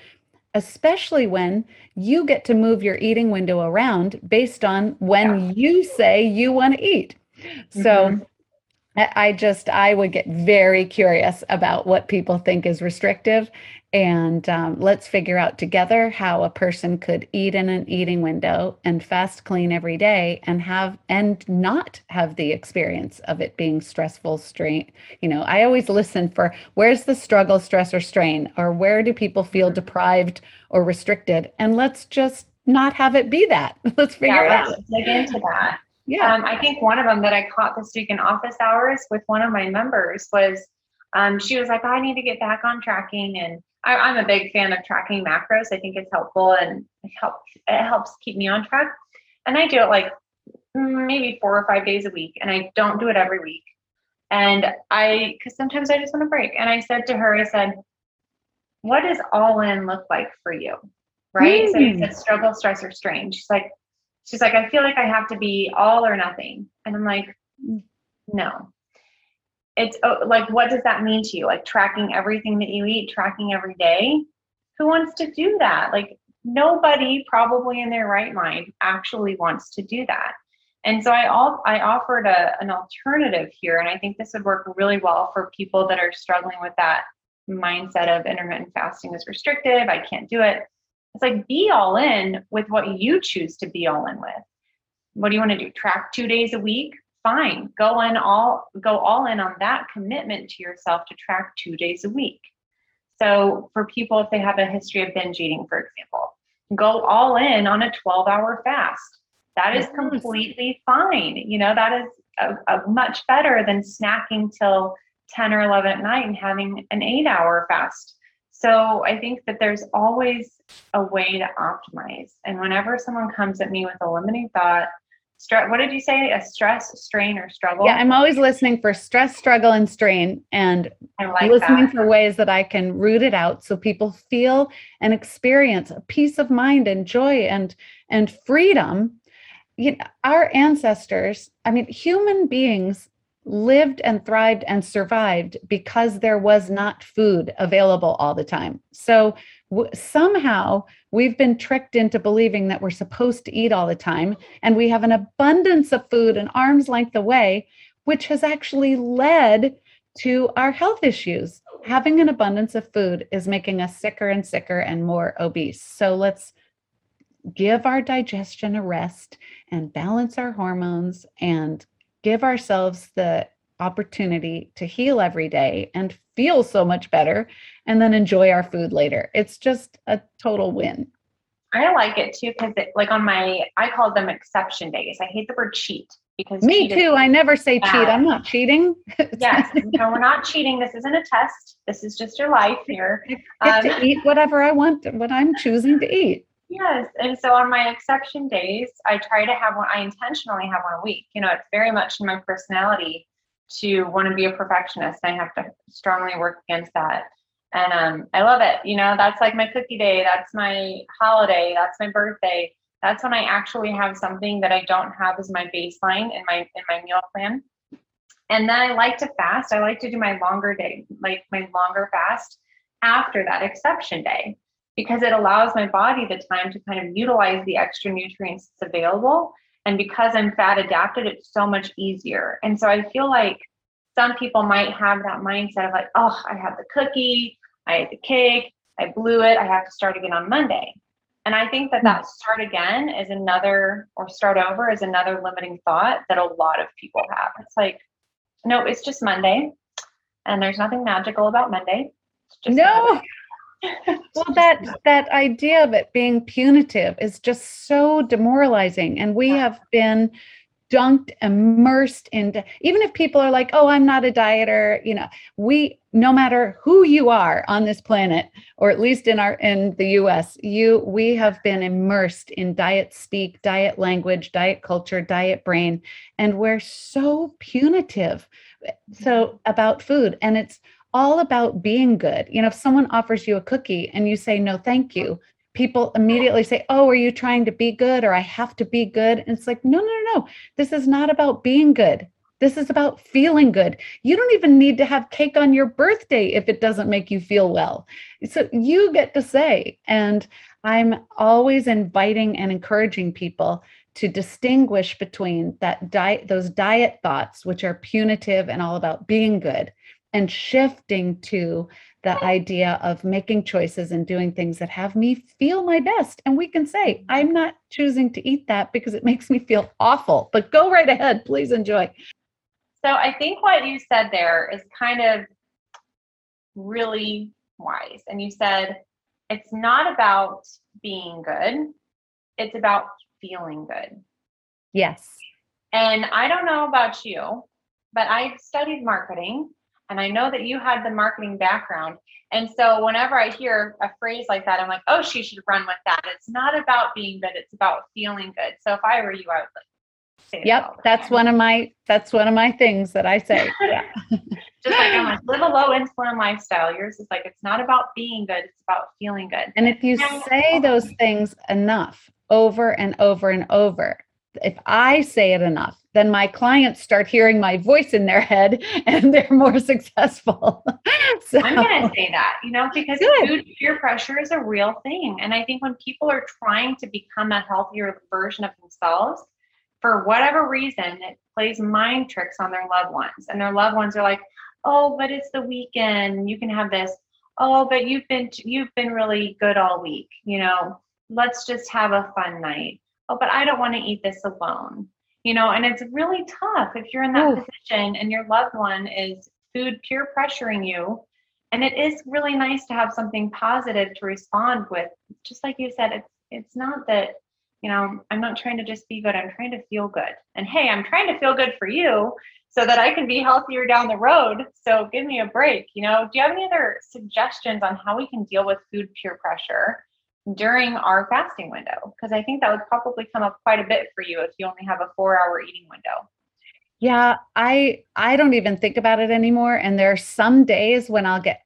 Especially when you get to move your eating window around based on when yeah. you say you want to eat. So mm-hmm. I just, I would get very curious about what people think is restrictive, and um, let's figure out together how a person could eat in an eating window and fast clean every day and have, and not have the experience of it being stressful, strain. You know, I always listen for where's the struggle, stress, or strain, or where do people feel deprived or restricted? And let's just not have it be that. Let's figure yeah, it out. Dig into that. Yeah, um, I think one of them that I caught this week in office hours with one of my members was, um, she was like, oh, I need to get back on tracking. And I, I'm a big fan of tracking macros. I think it's helpful, and it helps, it helps keep me on track. And I do it like maybe four or five days a week, and I don't do it every week. And I, cause sometimes I just want a break. And I said to her, I said, what does all in look like for you? Right. Mm. So it's a struggle, stress, or strain. She's like, She's like, I feel like I have to be all or nothing. And I'm like, no. It's oh, like, what does that mean to you? Like tracking everything that you eat, tracking every day. Who wants to do that? Like nobody probably in their right mind actually wants to do that. And so I all, I offered a, an alternative here. And I think this would work really well for people that are struggling with that mindset of intermittent fasting is restrictive. I can't do it. It's like, be all in with what you choose to be all in with. What do you want to do? Track two days a week? Fine. Go in all, go all in on that commitment to yourself to track two days a week. So for people, if they have a history of binge eating, for example, go all in on a twelve hour fast. That is completely fine. You know, that is a, a much better than snacking till ten or eleven at night and having an eight hour fast. So I think that there's always a way to optimize. And whenever someone comes at me with a limiting thought, stre- what did you say? A stress, strain, or struggle? Yeah, I'm always listening for stress, struggle, and strain, and I like listening that. For ways that I can root it out so people feel and experience a peace of mind and joy and and freedom. You know, our ancestors, I mean, human beings lived and thrived and survived because there was not food available all the time. So w- somehow we've been tricked into believing that we're supposed to eat all the time, and we have an abundance of food an arm's length away, which has actually led to our health issues. having an abundance of food is making us sicker and sicker and more obese. So let's give our digestion a rest and balance our hormones and give ourselves the opportunity to heal every day and feel so much better and then enjoy our food later. It's just a total win. I like it too, because like on my, I call them exception days. I hate the word cheat because me too. I never say bad. Cheat. I'm not cheating. Yes. No, we're not cheating. This isn't a test. This is just your life here. I get um, to eat whatever I want, what I'm choosing to eat. Yes. And so on my exception days, I try to have one, I intentionally have one a week. You know, it's very much in my personality to want to be a perfectionist. I have to strongly work against that. And um, I love it. You know, that's like my cookie day. That's my holiday. That's my birthday. That's when I actually have something that I don't have as my baseline in my in my meal plan. And then I like to fast. I like to do my longer day, like my longer fast after that exception day, because it allows my body the time to kind of utilize the extra nutrients that's available. And because I'm fat adapted, it's so much easier. And so I feel like some people might have that mindset of like, oh, I had the cookie, I had the cake, I blew it, I have to start again on Monday. And I think that that start again is another, or start over is another limiting thought that a lot of people have. It's like, no, it's just Monday. And there's nothing magical about Monday. It's just no. Well, that that idea of it being punitive is just so demoralizing. And we have been dunked, immersed into, even if people are like, oh, I'm not a dieter, you know, we, no matter who you are on this planet, or at least in our, in the U S, you, we have been immersed in diet speak, diet language, diet culture, diet brain, and we're so punitive. So about food, and it's all about being good. You know, if someone offers you a cookie and you say, no, thank you, people immediately say, oh, are you trying to be good? Or I have to be good. And it's like, no, no, no, no. This is not about being good. This is about feeling good. You don't even need to have cake on your birthday if it doesn't make you feel well. So you get to say, and I'm always inviting and encouraging people to distinguish between that diet, those diet thoughts, which are punitive and all about being good, and shifting to the idea of making choices and doing things that have me feel my best. And we can say, I'm not choosing to eat that because it makes me feel awful, but go right ahead, please enjoy. So I think what you said there is kind of really wise. And you said, it's not about being good. It's about feeling good. Yes. And I don't know about you, but I've studied marketing. And I know that you had the marketing background. And so whenever I hear a phrase like that, I'm like, oh, she should run with that. It's not about being good. It's about feeling good. So if I were you, I would like say that. Yep. That's one of my, that's one of my things that I say. Yeah. Just like, I'm like, live a low insulin lifestyle. Yours is like, it's not about being good. It's about feeling good. And if you and say those things enough over and over and over, if I say it enough, then my clients start hearing my voice in their head and they're more successful. So, I'm going to say that, you know, because good. Food peer pressure is a real thing. And I think when people are trying to become a healthier version of themselves, for whatever reason, it plays mind tricks on their loved ones. And their loved ones are like, oh, but it's the weekend. You can have this. Oh, but you've been, you've been really good all week. You know, let's just have a fun night. Oh, but I don't want to eat this alone. You know, and it's really tough if you're in that Ooh. Position and your loved one is food peer pressuring you. And it is really nice to have something positive to respond with. Just like you said, it's it's not that, you know, I'm not trying to just be good. I'm trying to feel good. And hey, I'm trying to feel good for you so that I can be healthier down the road. So give me a break. You know, do you have any other suggestions on how we can deal with food peer pressure during our fasting window? Because I think that would probably come up quite a bit for you if you only have a four hour eating window. Yeah, I I don't even think about it anymore. And there are some days when I'll get,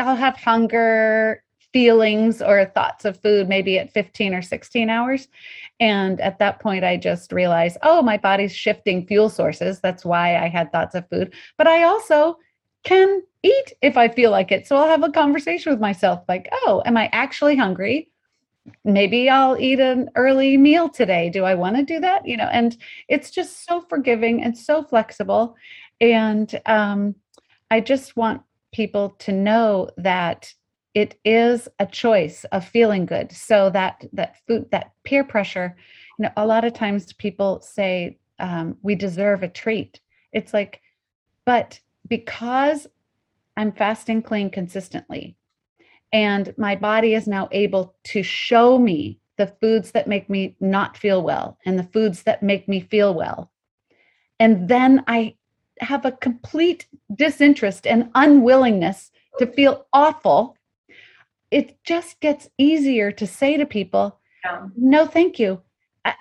I'll have hunger feelings or thoughts of food, maybe at fifteen or sixteen hours. And at that point, I just realize, oh, my body's shifting fuel sources. That's why I had thoughts of food. But I also can eat if I feel like it. So I'll have a conversation with myself like, oh, am I actually hungry? Maybe I'll eat an early meal today. Do I want to do that? You know, and it's just so forgiving and so flexible. And um, I just want people to know that it is a choice of feeling good. So that that food, that peer pressure, you know, a lot of times people say, um, we deserve a treat. It's like, but because I'm fasting clean consistently, and my body is now able to show me the foods that make me not feel well and the foods that make me feel well. And then I have a complete disinterest and unwillingness to feel awful. It just gets easier to say to people, yeah. no, thank you. I,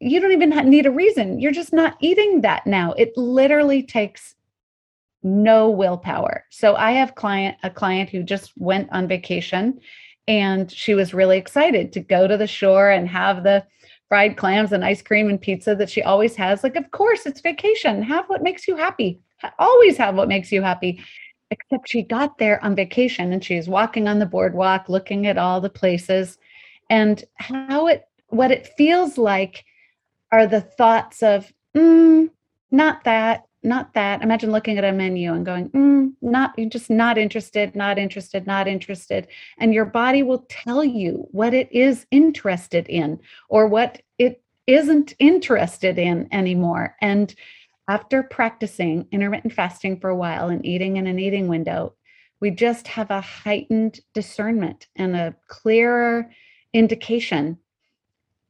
you don't even need a reason. You're just not eating that now. It literally takes no willpower. So I have client a client who just went on vacation, and she was really excited to go to the shore and have the fried clams and ice cream and pizza that she always has. Like, of course, it's vacation. Have what makes you happy. Always have what makes you happy. Except she got there on vacation, and she's walking on the boardwalk, looking at all the places, and how it, what it feels like are the thoughts of, mm, not that, not that. Imagine looking at a menu and going, mm, not, you're just not interested, not interested, not interested. And your body will tell you what it is interested in or what it isn't interested in anymore. And after practicing intermittent fasting for a while and eating in an eating window, we just have a heightened discernment and a clearer indication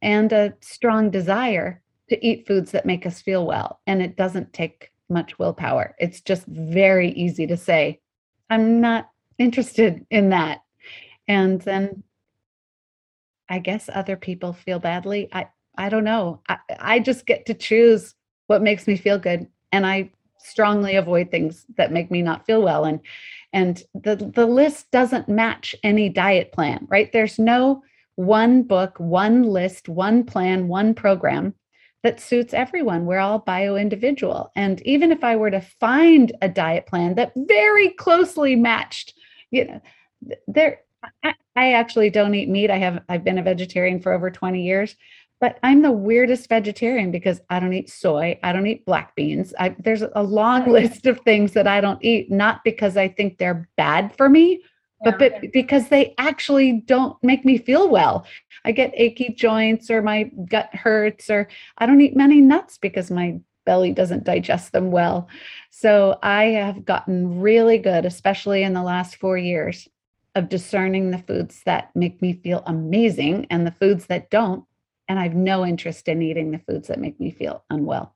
and a strong desire to eat foods that make us feel well. And it doesn't take much willpower. It's just very easy to say, I'm not interested in that. And then I guess other people feel badly. I, I don't know. I, I just get to choose what makes me feel good. And I strongly avoid things that make me not feel well. And, and the, the list doesn't match any diet plan, right? There's no one book, one list, one plan, one program that suits everyone. We're all bio-individual. And even if I were to find a diet plan that very closely matched, you know, there, I, I actually don't eat meat. I have, I've been a vegetarian for over twenty years. But I'm the weirdest vegetarian because I don't eat soy. I don't eat black beans. I, there's a long list of things that I don't eat, not because I think they're bad for me, but, yeah. but because they actually don't make me feel well. I get achy joints or my gut hurts, or I don't eat many nuts because my belly doesn't digest them well. So I have gotten really good, especially in the last four years, of discerning the foods that make me feel amazing and the foods that don't. And I have no interest in eating the foods that make me feel unwell.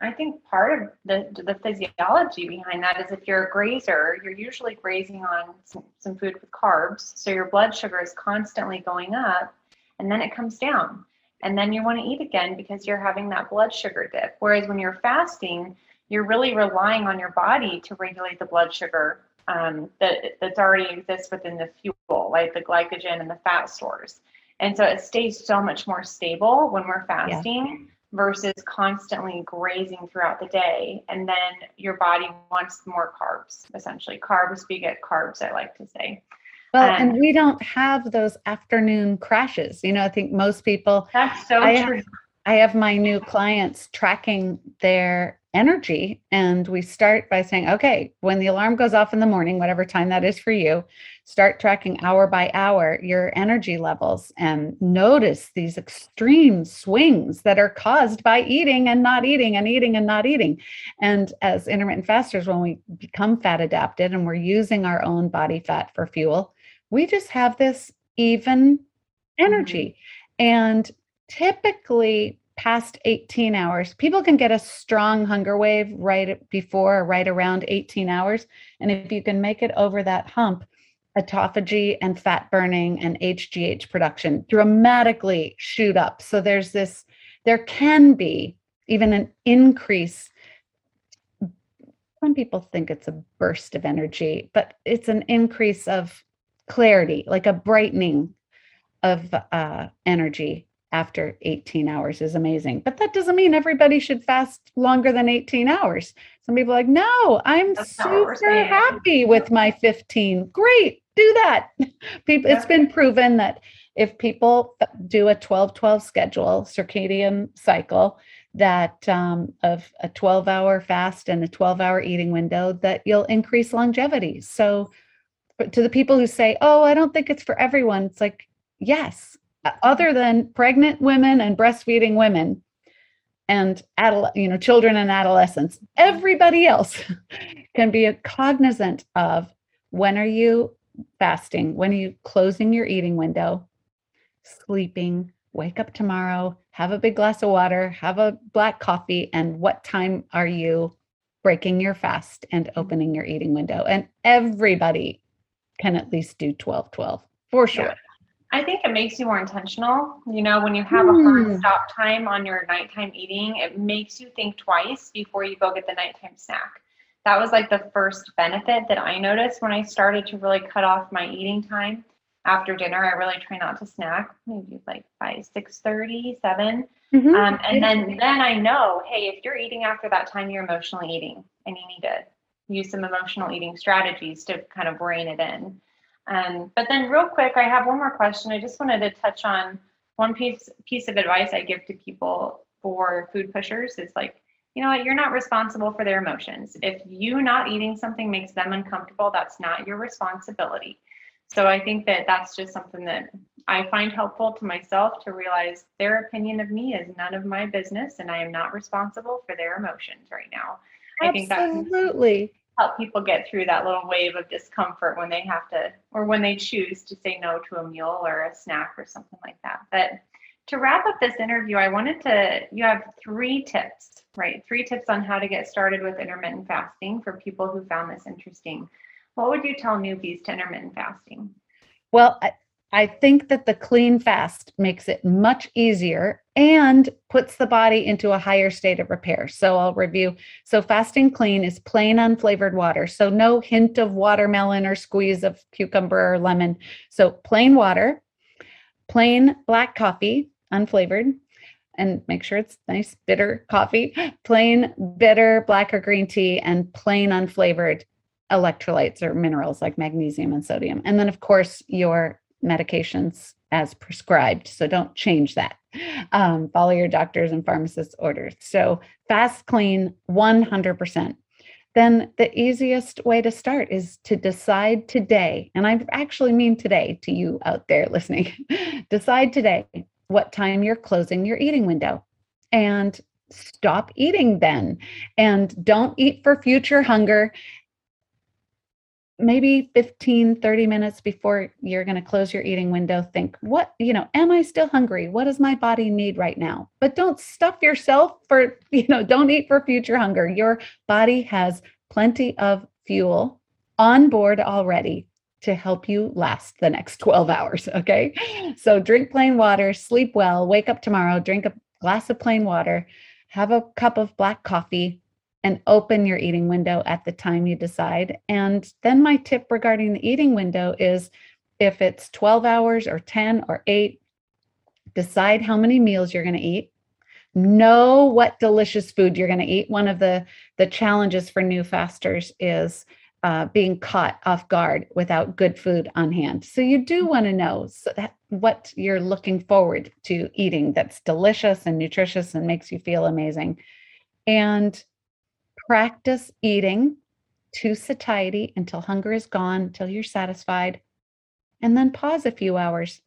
I think part of the the physiology behind that is if you're a grazer, you're usually grazing on some, some food with carbs. So your blood sugar is constantly going up, and then it comes down. And then you want to eat again because you're having that blood sugar dip. Whereas when you're fasting, you're really relying on your body to regulate the blood sugar um, that that's already exists within the fuel, like the glycogen and the fat stores. And so it stays so much more stable when we're fasting yeah. versus constantly grazing throughout the day. And then your body wants more carbs, essentially. Carbs beget carbs, I like to say. Well, um, and we don't have those afternoon crashes. You know, I think most people. That's so I true. Have, I have my new clients tracking their energy. And we start by saying, okay, when the alarm goes off in the morning, whatever time that is for you, start tracking hour by hour your energy levels and notice these extreme swings that are caused by eating and not eating and eating and not eating. And as intermittent fasters, when we become fat adapted and we're using our own body fat for fuel, we just have this even energy. Mm-hmm. And typically, past eighteen hours, people can get a strong hunger wave right before or right around eighteen hours. And if you can make it over that hump, autophagy and fat burning and H G H production dramatically shoot up. So there's this, there can be even an increase. Some people think it's a burst of energy, but it's an increase of clarity, like a brightening of uh, energy. After eighteen hours is amazing. But that doesn't mean everybody should fast longer than eighteen hours. Some people are like, no, I'm That's super happy with my fifteen. Great, do that. People, yeah. It's been proven that if people do a twelve twelve schedule, circadian cycle, that um, of a twelve hour fast and a twelve hour eating window, that you'll increase longevity. So to the people who say, oh, I don't think it's for everyone, it's like, yes, other than pregnant women and breastfeeding women and adult, you know, children and adolescents, everybody else can be cognizant of, when are you fasting? When are you closing your eating window? Sleeping, wake up tomorrow, have a big glass of water, have a black coffee, and what time are you breaking your fast and opening your eating window? And everybody can at least do twelve twelve for sure. Yeah. I think it makes you more intentional. You know, when you have a hard stop time on your nighttime eating, it makes you think twice before you go get the nighttime snack. That was like the first benefit that I noticed when I started to really cut off my eating time after dinner. I really try not to snack, maybe like by six thirty, seven. Mm-hmm. Um, and then, then I know, hey, if you're eating after that time, you're emotionally eating, and you need to use some emotional eating strategies to kind of rein it in. Um, but then real quick, I have one more question. I just wanted to touch on one piece piece of advice I give to people for food pushers is like, you know what, you're not responsible for their emotions. If you not eating something makes them uncomfortable, that's not your responsibility. So I think that that's just something that I find helpful to myself, to realize their opinion of me is none of my business, and I am not responsible for their emotions right now. Absolutely. I think that's help people get through that little wave of discomfort when they have to, or when they choose to say no to a meal or a snack or something like that. But to wrap up this interview, I wanted to, you have three tips, right? Three tips on how to get started with intermittent fasting for people who found this interesting. What would you tell newbies to intermittent fasting? Well, I, I think that the clean fast makes it much easier and puts the body into a higher state of repair. So I'll review. So fasting clean is plain unflavored water. So no hint of watermelon or squeeze of cucumber or lemon. So plain water, plain black coffee, unflavored, and make sure it's nice, bitter coffee, plain bitter black or green tea, and plain unflavored electrolytes or minerals like magnesium and sodium. And then of course your medications as prescribed. So don't change that. Um, follow your doctor's and pharmacist's orders. So fast, clean, one hundred percent. Then the easiest way to start is to decide today. And I actually mean today to you out there listening. Decide today what time you're closing your eating window and stop eating then. And don't eat for future hunger. Maybe fifteen, thirty minutes before you're going to close your eating window, think, what, you know, am I still hungry? What does my body need right now? But don't stuff yourself for, you know, don't eat for future hunger. Your body has plenty of fuel on board already to help you last the next twelve hours. Okay. So drink plain water, sleep well, wake up tomorrow, drink a glass of plain water, have a cup of black coffee, and open your eating window at the time you decide. And then my tip regarding the eating window is, if it's twelve hours or ten or eight, decide how many meals you're going to eat. Know what delicious food you're going to eat. One of the, the challenges for new fasters is uh, being caught off guard without good food on hand. So you do want to know so that what you're looking forward to eating that's delicious and nutritious and makes you feel amazing. And practice eating to satiety until hunger is gone, until you're satisfied, and then pause a few hours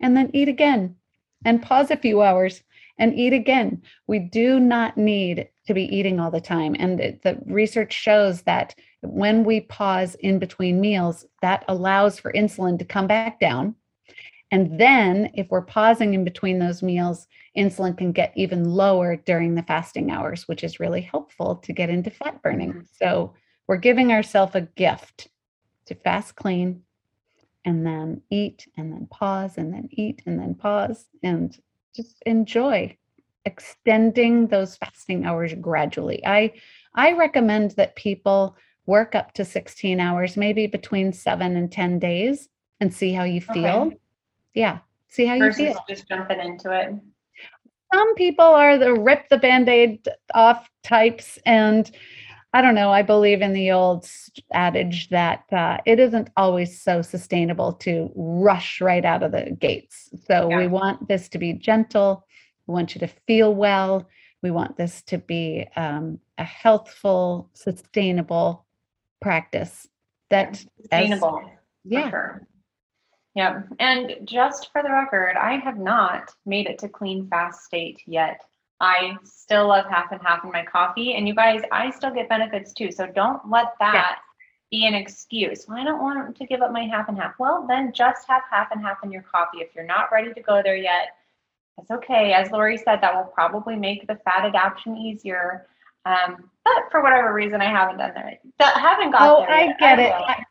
and then eat again and pause a few hours and eat again. We do not need to be eating all the time. And the, the research shows that when we pause in between meals, that allows for insulin to come back down. And then if we're pausing in between those meals, insulin can get even lower during the fasting hours, which is really helpful to get into fat burning. So we're giving ourselves a gift to fast clean and then eat and then pause and then eat and then pause and just enjoy extending those fasting hours gradually. I, I recommend that people work up to sixteen hours, maybe between seven and ten days, and see how you feel. Okay. Yeah. See how Versus you feel. Just jumping into it. Some people are the rip the Band-Aid off types. And I don't know, I believe in the old adage that uh, it isn't always so sustainable to rush right out of the gates. So yeah. We want this to be gentle. We want you to feel well. We want this to be um, a healthful, sustainable practice. That sustainable. As, yeah. Sure. Yeah. And just for the record, I have not made it to clean fast state yet. I still love half and half in my coffee, and you guys, I still get benefits too. So don't let that yeah. be an excuse. Well, I don't want to give up my half and half. Well, then just have half and half in your coffee. If you're not ready to go there yet, it's okay. As Lori said, that will probably make the fat adaption easier. Um, but for whatever reason, I haven't done that. that haven't got oh, there. Oh, I yet. get I it. I,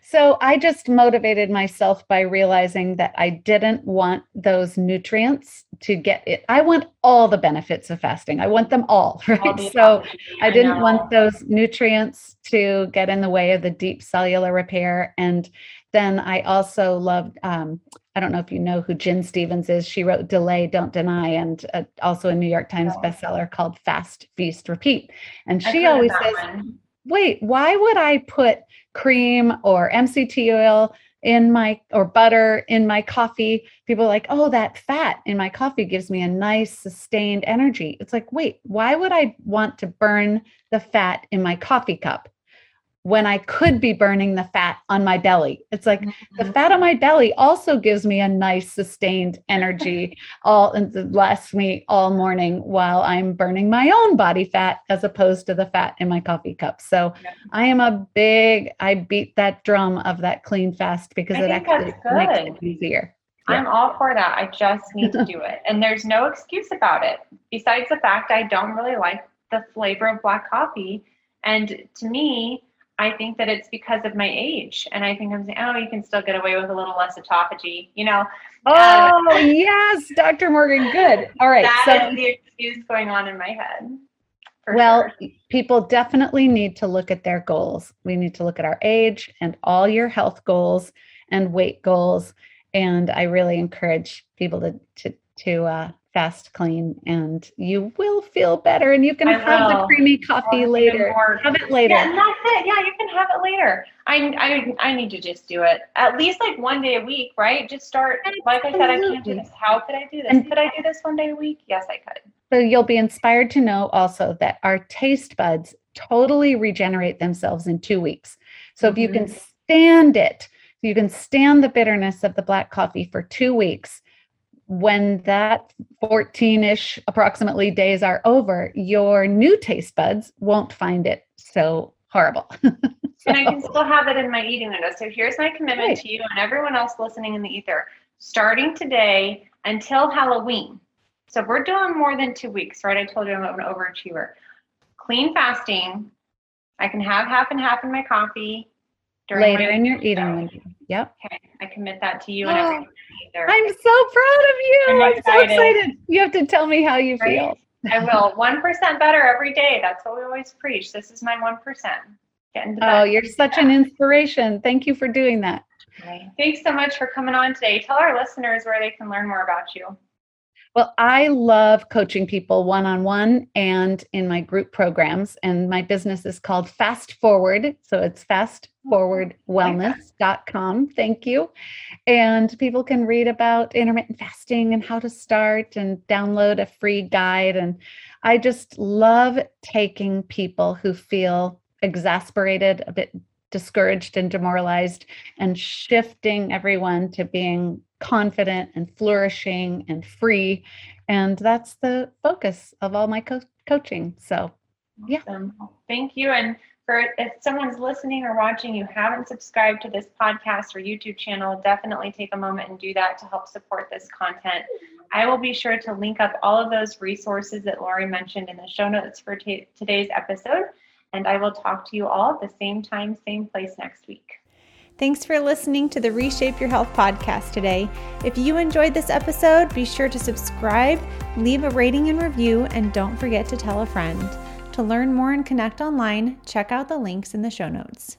so I just motivated myself by realizing that I didn't want those nutrients to get it. I want all the benefits of fasting. I want them all, right? All the so I didn't I want those nutrients to get in the way of the deep cellular repair. And then I also loved, um, I don't know if you know who Jen Stevens is. She wrote Delay, Don't Deny, and uh, also a New York Times oh. bestseller called Fast Feast Repeat. And she always says, one. wait, why would I put cream or M C T oil in my, or butter in my coffee? People are like, oh, that fat in my coffee gives me a nice sustained energy. It's like, wait, why would I want to burn the fat in my coffee cup when I could be burning the fat on my belly? It's like mm-hmm. the fat on my belly also gives me a nice sustained energy all and lasts me all morning while I'm burning my own body fat as opposed to the fat in my coffee cup. So yeah. I am a big, I beat that drum of that clean fast because I it actually makes it easier. Yeah. I'm all for that. I just need to do it. And there's no excuse about it. Besides the fact, I don't really like the flavor of black coffee. And to me, I think that it's because of my age. And I think I'm saying, oh, you can still get away with a little less autophagy, you know? Oh, uh, yes, Doctor Morgan, good. All right. That so, is the excuse going on in my head. Well, sure. People definitely need to look at their goals. We need to look at our age and all your health goals and weight goals. And I really encourage people to, to, to, uh, fast clean, and you will feel better, and you can I have will. the creamy coffee later. Have it later. Yeah, and that's it. Yeah, you can have it later. I, I I need to just do it at least like one day a week, right? Just start. Like I said, I can't do this. How could I do this? And could I do this one day a week? Yes, I could. So you'll be inspired to know also that our taste buds totally regenerate themselves in two weeks. So mm-hmm. if you can stand it, if you can stand the bitterness of the black coffee for two weeks, when that fourteen-ish approximately days are over, your new taste buds won't find it so horrible. So, and I can still have it in my eating window. So here's my commitment right. to you and everyone else listening in the ether. Starting today until Halloween. So we're doing more than two weeks, right? I told you I'm an overachiever. Clean fasting. I can have half and half in my coffee. Later in your eating window. Yep. Okay. I commit that to you and oh, everyone either. I'm so proud of you. I'm, I'm so excited. You have to tell me how you right? feel. I will. one percent better every day. That's what we always preach. This is my one percent. Get into that. Oh, you're such yeah. an inspiration. Thank you for doing that. Right. Thanks so much for coming on today. Tell our listeners where they can learn more about you. Well, I love coaching people one-on-one and in my group programs, and my business is called Fast Forward. So it's fast forward wellness dot com. Thank you. And people can read about intermittent fasting and how to start and download a free guide. And I just love taking people who feel exasperated, a bit discouraged and demoralized, and shifting everyone to being confident and flourishing and free. And that's the focus of all my co- coaching. So yeah. Awesome. Thank you. And for if someone's listening or watching, you haven't subscribed to this podcast or YouTube channel, definitely take a moment and do that to help support this content. I will be sure to link up all of those resources that Lori mentioned in the show notes for t- today's episode. And I will talk to you all at the same time, same place next week. Thanks for listening to the Reshape Your Health podcast today. If you enjoyed this episode, be sure to subscribe, leave a rating and review, and don't forget to tell a friend. To learn more and connect online, check out the links in the show notes.